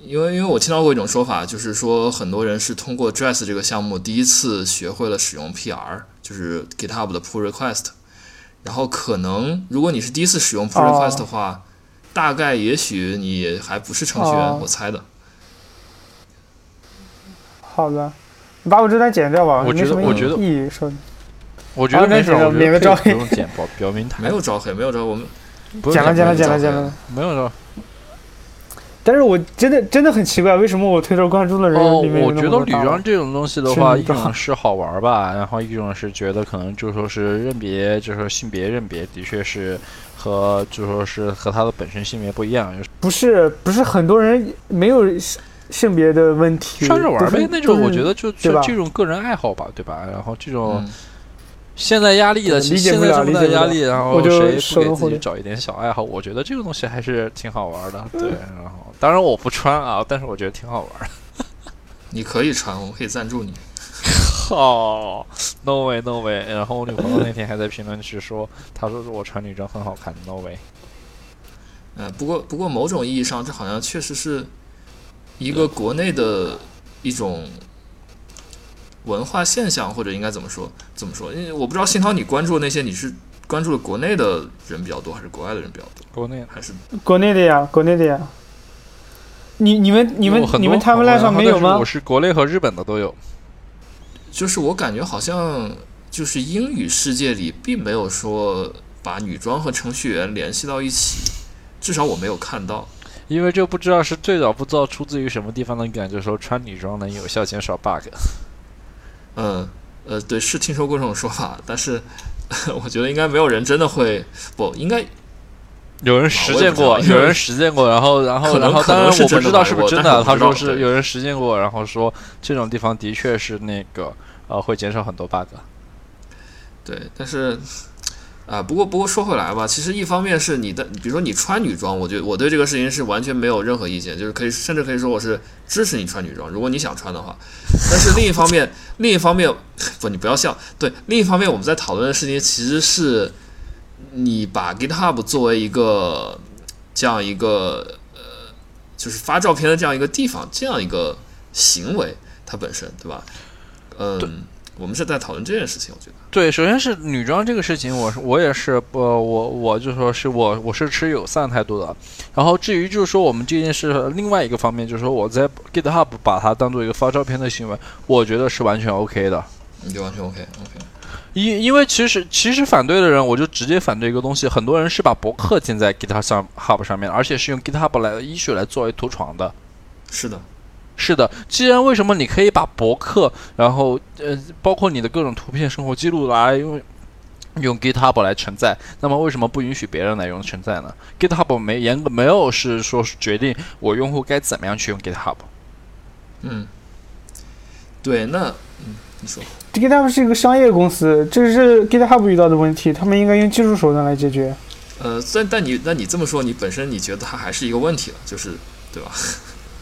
因为因为我听到过一种说法，就是说很多人是通过 Dress 这个项目第一次学会了使用 P R， 就是 GitHub 的 Pull Request， 然后可能如果你是第一次使用 Pull Request 的话，哦、大概也许你还不是程序员，哦、我猜的。好的，你把我这段剪掉吧，我觉得没什么意义说。我觉得没事，我觉得不用剪，表明他没有招黑，没有招我们剪了剪了剪了剪了，没有招。但是我真的真的很奇怪，为什么我推特关注的人里面，哦，我觉得女装这种东西的话，一种是好玩吧，然后一种是觉得可能就说是认别，就说性别认别的确是和就说是和他的本身性别不一样，不是不是很多人没有性别的问题，穿着玩呗，那种我觉得就就这种个人爱好吧，对吧？然后这种。现在压力的，现在这么大压力，然后谁不给自己找一点小爱好？我觉得这个东西还是挺好玩的，对。然后，当然我不穿啊，但是我觉得挺好玩的。你可以穿，我们可以赞助你。哦 ，no way no way。然后我女朋友那天还在评论区说，她说是我穿女装很好看 ，no way。嗯，不过不过某种意义上，这好像确实是一个国内的一种。文化现象，或者应该怎么说怎么说？因为我不知道信涛，你关注的那些，你是关注的国内的人比较多，还是国外的人比较多？国内还是国内的呀，国内的呀。你你们你们你们他们那上没有吗？我是国内和日本的都有。就是我感觉好像就是英语世界里并没有说把女装和程序员联系到一起，至少我没有看到。因为这不知道是最早不知道出自于什么地方的感觉，说穿女装能有效减少 bug。嗯呃对，是听说过这种说法，但是我觉得应该没有人真的会，不应该有人实践过，有人实践过，然后然后然后当然我不知道是不是真的，他说是有人实践过，然后说这种地方的确是那个呃会减少很多 bug。 对，但是啊、呃、不过不过说回来吧，其实一方面是你的，比如说你穿女装，我觉得我对这个事情是完全没有任何意见，就是可以甚至可以说我是支持你穿女装，如果你想穿的话。但是另一方面，另一方面不，你不要笑。对，另一方面我们在讨论的事情其实是，你把 GitHub 作为一个这样一个呃，就是发照片的这样一个地方，这样一个行为，它本身对吧？嗯，我们是在讨论这件事情，我觉得。对，首先是女装这个事情，我我也是不、呃，我我就说是我我是持友善态度的。然后至于就是说我们这件事另外一个方面，就是说我在 GitHub 把它当做一个发照片的行为，我觉得是完全 OK 的。你就完全 OK，OK、okay, okay。因因为其实其实反对的人，我就直接反对一个东西。很多人是把博客建在 GitHub 上面，而且是用 GitHub 来依据来作为图床的。是的。是的，既然为什么你可以把博客，然后呃，包括你的各种图片、生活记录来用用 GitHub 来承载，那么为什么不允许别人来用承载呢 ？GitHub 没严格没有是说决定我用户该怎么样去用 GitHub。嗯，对，那嗯，你说 GitHub 是一个商业公司，这是 GitHub 遇到的问题，他们应该用技术手段来解决。呃，但但你那你这么说，你本身你觉得它还是一个问题了，就是对吧？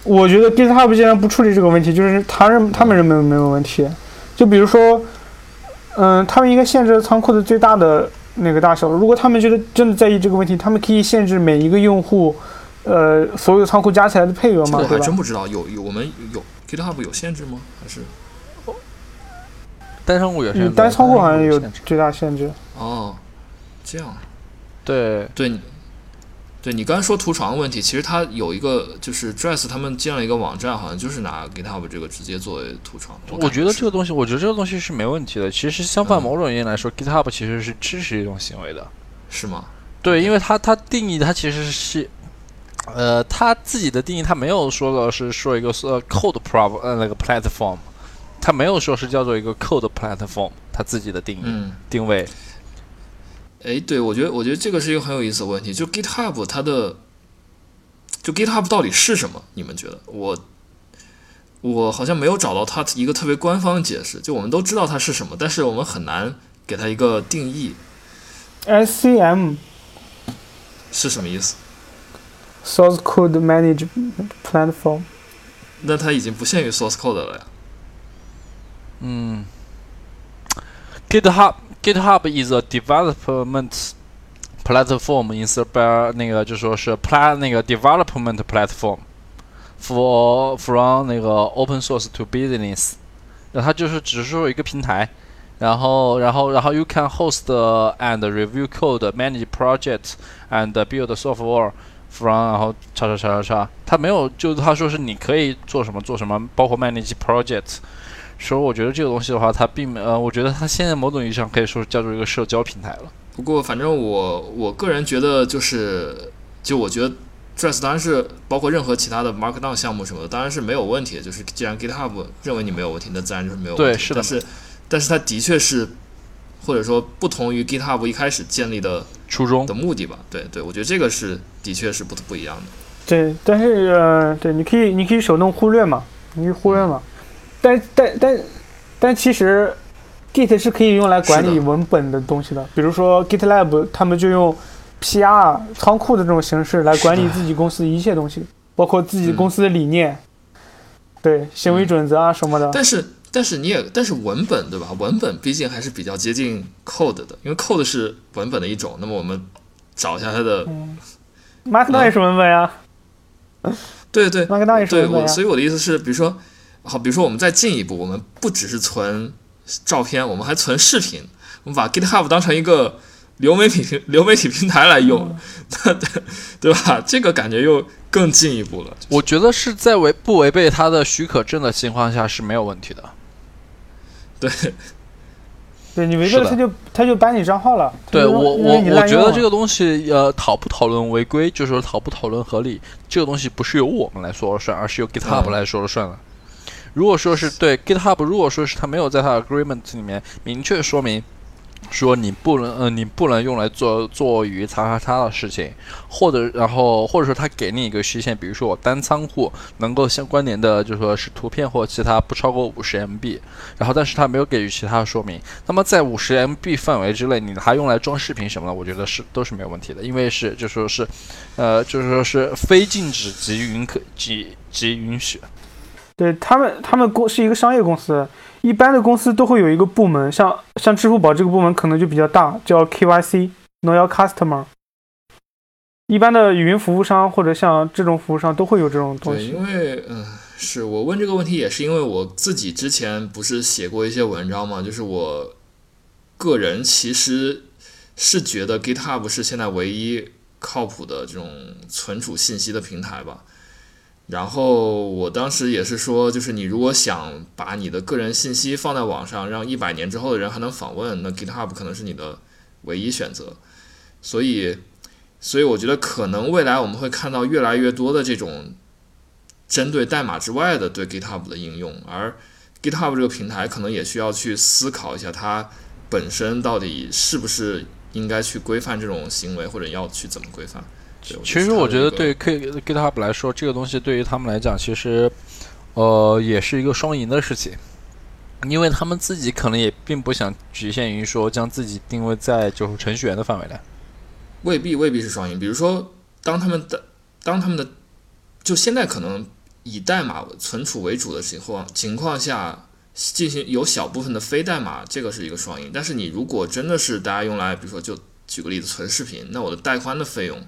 我觉得 GitHub 既然不处理这个问题，就是他认他们认为没有问题。就比如说，嗯、呃，他们应该限制仓库的最大的那个大小。如果他们觉得真的在意这个问题，他们可以限制每一个用户，呃，所有仓库加起来的配额嘛，对吧？这个、我还真不知道，有有我们有 GitHub 有限制吗？还是单仓库有限制？单仓库好像有最大限制。哦，这样。对对。对你刚才说图床问题，其实它有一个就是 Dress 他们建了一个网站，好像就是拿 GitHub 这个直接作为图床。我, 我觉得这个东西，我觉得这个东西是没问题的。其实相反，某种意义来说、嗯、，GitHub 其实是支持一种行为的，是吗？对，因为它它定义它其实是，呃，它自己的定义，它没有说的是说一个呃 code pro 呃那个 platform， 它没有说是叫做一个 code platform， 它自己的定义、嗯、定位。哎，对，我觉得我觉得这个是一个很有意思的问题，就 GitHub 它的，就 GitHub 到底是什么？你们觉得？我我好像没有找到它一个特别官方解释，就我们都知道它是什么，但是我们很难给它一个定义。S C M 是什么意思 ？Source Code Management Platform。那它已经不限于 Source Code 了呀。嗯 ，GitHub。GitHub is a development platform in cyber 那个就说是 pla 那个 development platform for from 那个 open source to business， 那它就是只是说一个平台，然后然后然后 you can host and review code, manage project and build software from 然后叉叉叉叉叉，它没有就它说是你可以做什么做什么，包括 manage project。说我觉得这个东西的话，它并没呃，我觉得它现在某种意义上可以说是叫做一个社交平台了。不过，反正我我个人觉得就是，就我觉得 Dress 当然是包括任何其他的 Markdown 项目什么的，当然是没有问题。就是既然 GitHub 认为你没有问题，那自然就是没有问题。对，是的。但是，但是它的确是，或者说不同于 GitHub 一开始建立的初衷的目的吧。对对，我觉得这个是的确是不不一样的。对，但是呃，对，你可以你可以手动忽略嘛，你可以忽略嘛。嗯但但但但其实 Git 是可以用来管理文本的东西 的, 的比如说 GitLab 他们就用 P R 仓库的这种形式来管理自己公司的一切东西，包括自己公司的理念、嗯、对行为准则啊什么的。但是但是你也但是文本对吧，文本毕竟还是比较接近 code 的，因为 code 是文本的一种。那么我们找一下它的 Markdown 也是文本呀。对对 Markdown 也是文本呀。所以我的意思是比如说好，比如说我们再进一步，我们不只是存照片，我们还存视频，我们把 GitHub 当成一个流媒体流媒体平台来用，嗯、对吧？这个感觉又更进一步了。就是、我觉得是在违不违背它的许可证的情况下是没有问题的。对，对你违背了，他就他就搬你账号了。对我我我觉得这个东西呃讨不讨论违规，就是说讨不讨论合理，这个东西不是由我们来说了算，而是由 GitHub 来说了算了。嗯如果说是对 GitHub， 如果说是他没有在他的 agreement 里面明确说明，说你不能，呃，你不能用来做做于叉叉叉的事情，或者然后或者说他给你一个虚线，比如说我单仓库能够相关联的，就是说是图片或其他不超过五十 M B， 然后但是他没有给予其他的说明，那么在五十 M B 范围之内，你还用来装视频什么的，我觉得是都是没有问题的，因为是就说是，呃，就是说是非禁止及允可及及允许。对他们，他们公是一个商业公司，一般的公司都会有一个部门，像像支付宝这个部门可能就比较大，叫 K Y C， Know Your Customer。一般的云服务商或者像这种服务商都会有这种东西。对，因为嗯、呃，是我问这个问题也是因为我自己之前不是写过一些文章嘛，就是我个人其实是觉得 GitHub 是现在唯一靠谱的这种存储信息的平台吧。然后我当时也是说，就是你如果想把你的个人信息放在网上，让一百年之后的人还能访问，那 GitHub 可能是你的唯一选择。所以，所以我觉得可能未来我们会看到越来越多的这种针对代码之外的对 GitHub 的应用，而 GitHub 这个平台可能也需要去思考一下，它本身到底是不是应该去规范这种行为，或者要去怎么规范。其实我觉得对 GitHub 来说，这个东西对于他们来讲，其实呃也是一个双赢的事情。因为他们自己可能也并不想局限于说将自己定位在就是程序员的范围内，未必未必是双赢。比如说，当他们的当他们的就现在可能以代码存储为主的情况情况下，进行有小部分的非代码，这个是一个双赢。但是你如果真的是大家用来，比如说就举个例子存视频，那我的带宽的费用，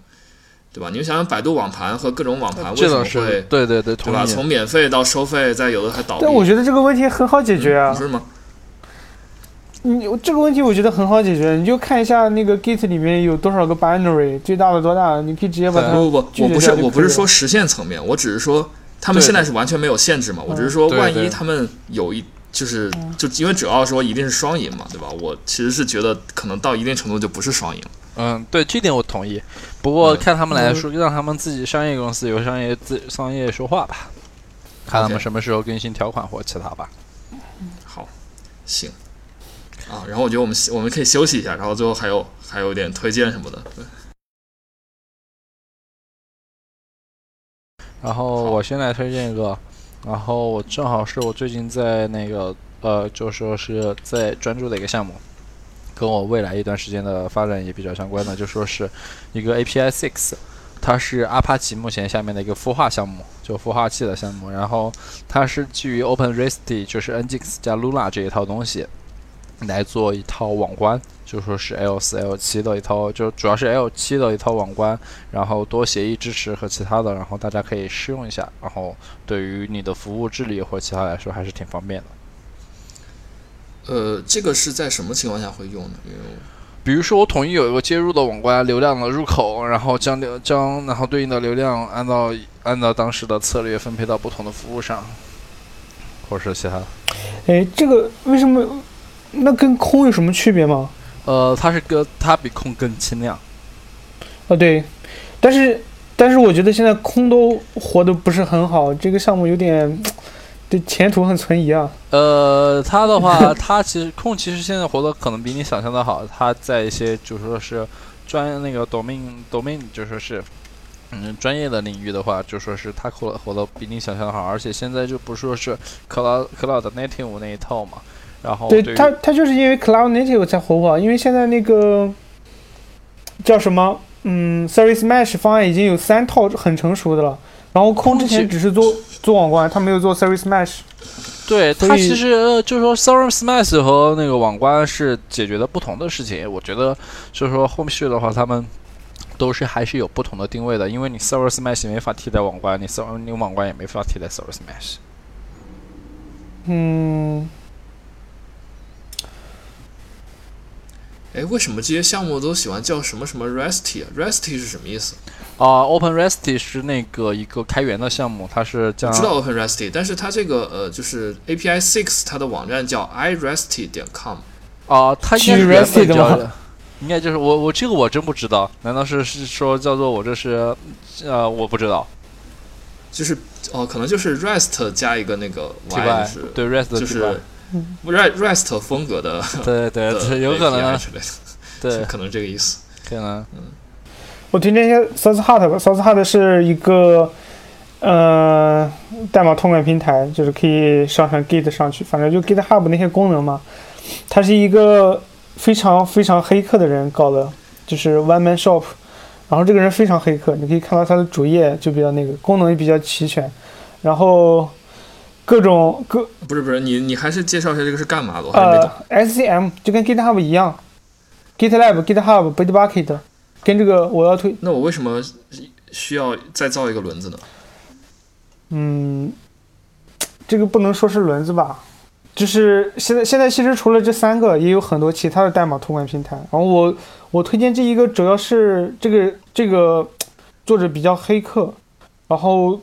对吧？你们想想百度网盘和各种网盘为什么会对对对，对吧？从免费到收费，再有的还倒闭。但我觉得这个问题很好解决啊，嗯、是吗？你这个问题我觉得很好解决，你就看一下那个 Git 里面有多少个 binary， 最大的多大，你可以直接把它。不不不，我不是我不是说实现层面，我只是说他们现在是完全没有限制嘛，我只是说万一他们有一就是就因为只要说一定是双赢嘛，对吧？我其实是觉得可能到一定程度就不是双赢。嗯，对，这点我同意。不过看他们来说，嗯、让他们自己商业公司有商业自商业说话吧，看他们什么时候更新条款或其他吧。好，行啊，然后我觉得我们我们可以休息一下，然后最后还有还有点推荐什么的。对，然后我先来推荐一个，然后我正好是我最近在那个呃，就说是在专注的一个项目。跟我未来一段时间的发展也比较相关的，就说是一个 A P I six， 它是阿帕奇目前下面的一个孵化项目，就孵化器的项目。然后它是基于 OpenResty， 就是 Nginx 加 Luna 这一套东西来做一套网关，就说是 L 四 L 七 的一套，就主要是 L 七 的一套网关，然后多协议支持和其他的，然后大家可以试用一下，然后对于你的服务治理或其他来说还是挺方便的。呃，这个是在什么情况下会用呢？比如说我统一有一个接入的网关流量的入口，然后将流将然后对应的流量按照按照当时的策略分配到不同的服务上，或者是其他的。哎，这个为什么？那跟空有什么区别吗？呃，它是个它比空更轻量。哦，对，但是但是我觉得现在空都活得不是很好，这个项目有点。这前途很存疑啊。呃，他的话，他其实空其实现在活得可能比你想象的好。他在一些就说是专那个 domain domain 就说是嗯专业的领域的话，就说是他活活得比你想象的好。而且现在就不说是 cloud cloud native 那一套嘛。然后对他他就是因为 cloud native 才活不好，因为现在那个叫什么嗯 service mesh 方案已经有三套很成熟的了。然后空之前只是做做网关，他没有做 service mesh。对，他其实就是说 service mesh 和那个网关是解决的不同的事情。我觉得就是说后续的话，他们都是还是有不同的定位的，因为你 service mesh 没法替代网关，你 service 你网关也没法替代 service mesh。嗯。哎，为什么这些项目都喜欢叫什么什么 Resty 啊 ？Resty 是什么意思？啊、uh, ，OpenResty 是那个一个开源的项目，它是叫我知道 OpenResty， 但是它这个呃就是 A P I six 它的网站叫 I Resty 点 com。啊，它应该是 Resty 的，应该就是我我这个我真不知道，难道是是说叫做我这是呃我不知道，就是哦、呃、可能就是 Rest 加一个那个 Y， 对 Rest 就是。Rest 风格的，对对对，有可能，对，可能这个意思，可能。嗯，我推荐一下 SourceHut 吧 ，SourceHut 是一个呃代码托管平台，就是可以上传 Git 上去，反正就 GitHub 那些功能嘛。它是一个非常非常黑客的人搞的，就是 one man shop， 然后这个人非常黑客，你可以看到他的主页就比较那个，功能也比较齐全，然后。各种各不是不是你你还是介绍一下这个是干嘛的？我还没懂。呃 ，S C M 就跟 GitHub 一样 ，GitLab、GitHub、Bitbucket， 跟这个我要推。那我为什么需要再造一个轮子呢？嗯，这个不能说是轮子吧，就是现在现在其实除了这三个，也有很多其他的代码托管平台。然后我我推荐这一个主要是这个这个作者比较黑客，然后。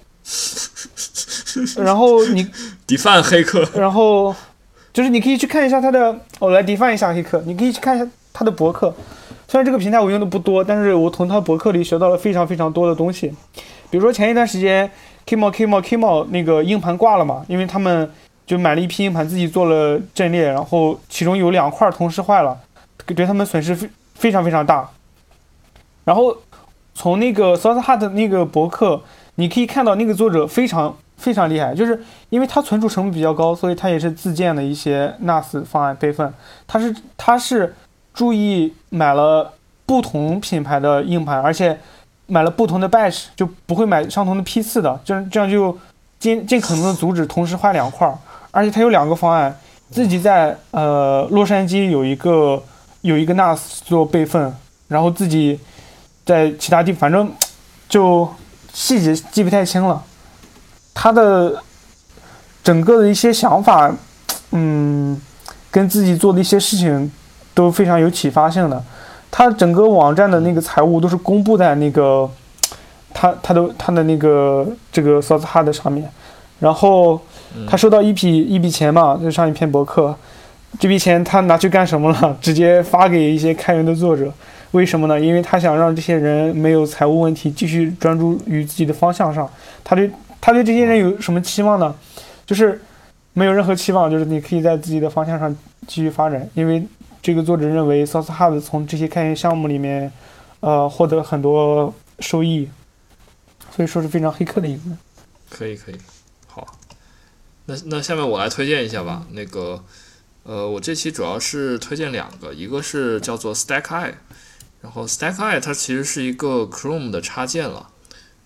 然后你 define 黑客，然后就是你可以去看一下他的，我来 define 一下黑客，你可以去看一下他的博客。虽然这个平台我用的不多，但是我从他博客里学到了非常非常多的东西。比如说前一段时间 Kimo Kimo Kimo 那个硬盘挂了嘛，因为他们就买了一批硬盘自己做了阵列，然后其中有两块同时坏了，对他们损失非常非常大。然后从那个 SourceHut 的那个博客你可以看到，那个作者非常非常厉害，就是因为他存储成本比较高，所以他也是自建的一些 N A S 方案备份，他是他是注意买了不同品牌的硬盘，而且买了不同的 batch， 就不会买相同的批次的，这样这样就尽尽可能的阻止同时坏两块。而且他有两个方案，自己在呃洛杉矶有一个有一个 N A S 做备份，然后自己在其他地方，反正就细节记不太清了。他的整个的一些想法，嗯，跟自己做的一些事情都非常有启发性的。他整个网站的那个财务都是公布在那个他他的他的那个这个 SourceHut 上面。然后他收到一笔一笔钱嘛，就上一篇博客，这笔钱他拿去干什么了？直接发给一些开源的作者。为什么呢？因为他想让这些人没有财务问题，继续专注于自己的方向上。他对他对这些人有什么期望呢？就是没有任何期望，就是你可以在自己的方向上继续发展。因为这个作者认为 SourceHut 从这些开源项目里面，呃，获得很多收益，所以说是非常黑客的一个。可以可以，好，那那下面我来推荐一下吧。那个，呃，我这期主要是推荐两个，一个是叫做 Stacky。然后 Stacky 它其实是一个 Chrome 的插件了，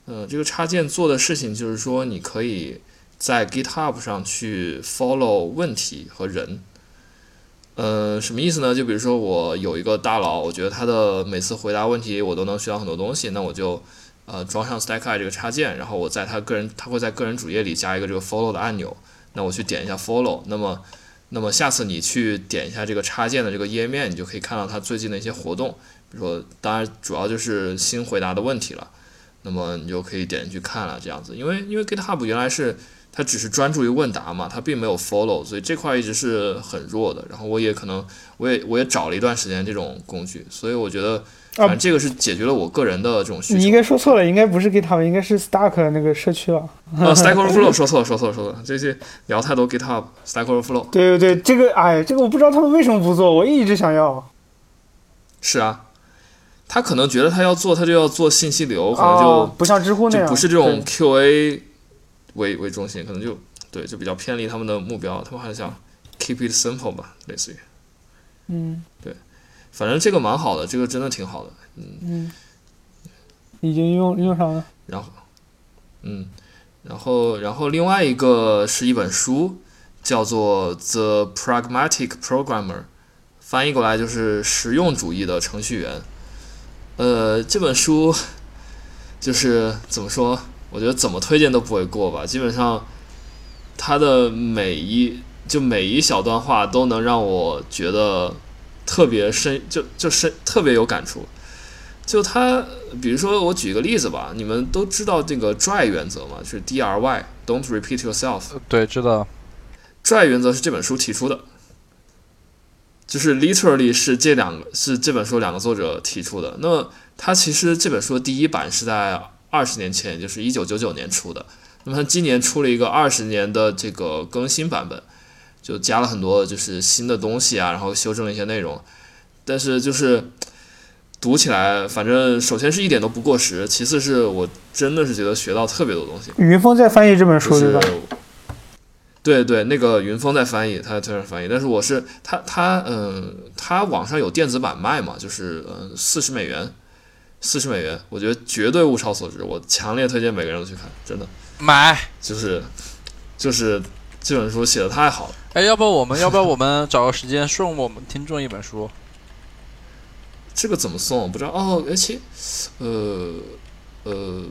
呃，这个插件做的事情就是说，你可以在 GitHub 上去 follow 问题和人，呃，什么意思呢？就比如说我有一个大佬，我觉得他的每次回答问题我都能学到很多东西，那我就呃装上 Stacky 这个插件，然后我在他个人，他会在个人主页里加一个这个 follow 的按钮，那我去点一下 follow， 那么那么下次你去点一下这个插件的这个页面，你就可以看到他最近的一些活动。比如说，当然主要就是新回答的问题了，那么你就可以点进去看了这样子。因为因为 GitHub 原来是它只是专注于问答嘛，它并没有 follow， 所以这块一直是很弱的。然后我也可能我也我也找了一段时间这种工具，所以我觉得反正这个是解决了我个人的这种需求。啊、你应该说错了，应该不是 GitHub， 应该是 Stack 那个社区吧？啊 ，Stack Overflow 说错了，说错了，说错了，这些聊太多 GitHub Stack Overflow。对对对，这个哎，这个我不知道他们为什么不做，我一直想要。是啊。他可能觉得他要做，他就要做信息流，可能就、哦、不像知乎那样，就不是这种 Q A 为为中心，可能就对，就比较偏离他们的目标。他们还想 keep it simple 吧，类似于，嗯，对，反正这个蛮好的，这个真的挺好的，嗯，嗯已经用用上了。然后，嗯，然后然后另外一个是一本书，叫做《The Pragmatic Programmer》，翻译过来就是实用主义的程序员。呃，这本书就是怎么说？我觉得怎么推荐都不会过吧。基本上，它的每一就每一小段话都能让我觉得特别深，就就深特别有感触。就它，比如说我举一个例子吧，你们都知道这个 D R Y 原则嘛，就是 D R Y，Don't repeat yourself。对，知道。D R Y 原则是这本书提出的，就是 literally 是这两个是这本书两个作者提出的。那么它其实这本书的第一版是在二十年前，也就是一九九九年出的。那么它今年出了一个二十年的这个更新版本，就加了很多就是新的东西啊，然后修正了一些内容。但是就是读起来，反正首先是一点都不过时，其次是我真的是觉得学到特别多东西。云峰在翻译这本书对吧？对对，那个云峰在翻译，他在推上翻译，但是我是他他嗯，他网上有电子版卖嘛，就是嗯四十美元，四十美元，我觉得绝对物超所值，我强烈推荐每个人都去看，真的买，就是就是这本书写的太好了。哎，要不我们要不要我们找个时间送我们听众一本书？这个怎么送我不知道哦，而且呃呃。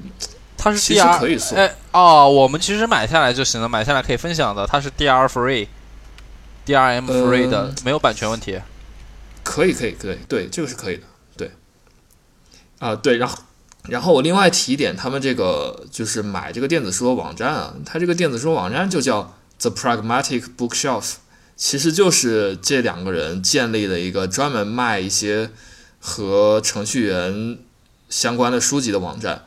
它是 D R， 其实可以送哎哦，我们其实买下来就行了，买下来可以分享的。它是 D R free、D R M free 的，呃、没有版权问题。可以可以可以，对，这个是可以的，对。啊、呃、对，然后然后我另外提一点，他们这个就是买这个电子书的网站啊，它这个电子书网站就叫 The Pragmatic Bookshelf， 其实就是这两个人建立的一个专门卖一些和程序员相关的书籍的网站。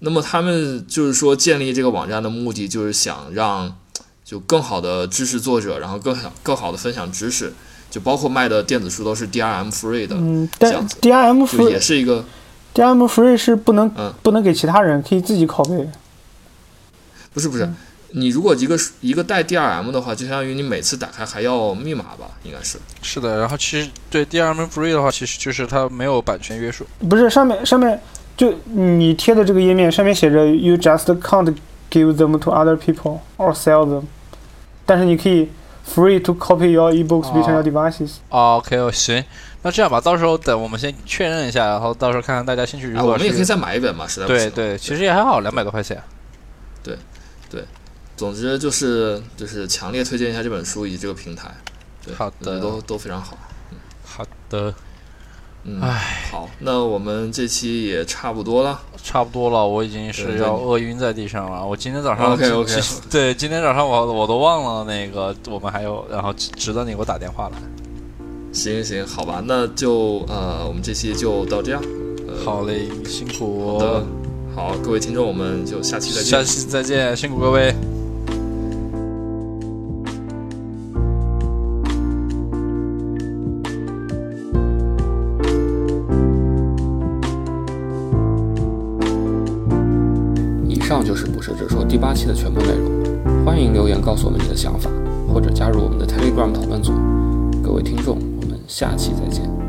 那么他们就是说建立这个网站的目的就是想让就更好的支持作者，然后更好更好的分享知识，就包括卖的电子书都是 D R M free 的，嗯，这样子 D R M free 也是一个 D R M free 是不能、嗯、不能给其他人，可以自己拷贝。不是不是、嗯，你如果一个一个带 D R M 的话，就相当于你每次打开还要密码吧，应该是。是的，然后其实对 D R M free 的话，其实就是它没有版权约束。不是上面上面。就你贴的这个页面上面写着 You just can't give them to other people or sell them， 但是你可以 free to copy your ebooks between your devices。 OK 行，那这样吧，到时候等我们先确认一下，然后到时候看看大家兴趣如何、啊、我们也可以再买一本嘛，实在不行。对对，其实也还好，两百多块钱。对对，总之就是就是强烈推荐一下这本书以及这个平台。对，好的，都都非常好、嗯、好的，嗯，好，那我们这期也差不多了，差不多了，我已经是要饿晕在地上了。我今天早上 ，OK OK， 对，今天早上我我都忘了那个，我们还有，然后直到你给我打电话来。行行，好吧，那就呃，我们这期就到这样。呃、好嘞，辛苦。好的，好，各位听众，我们就下期再见。下期再见，辛苦各位。第八期的全部内容，欢迎留言告诉我们你的想法，或者加入我们的 Telegram 讨论组。各位听众，我们下期再见。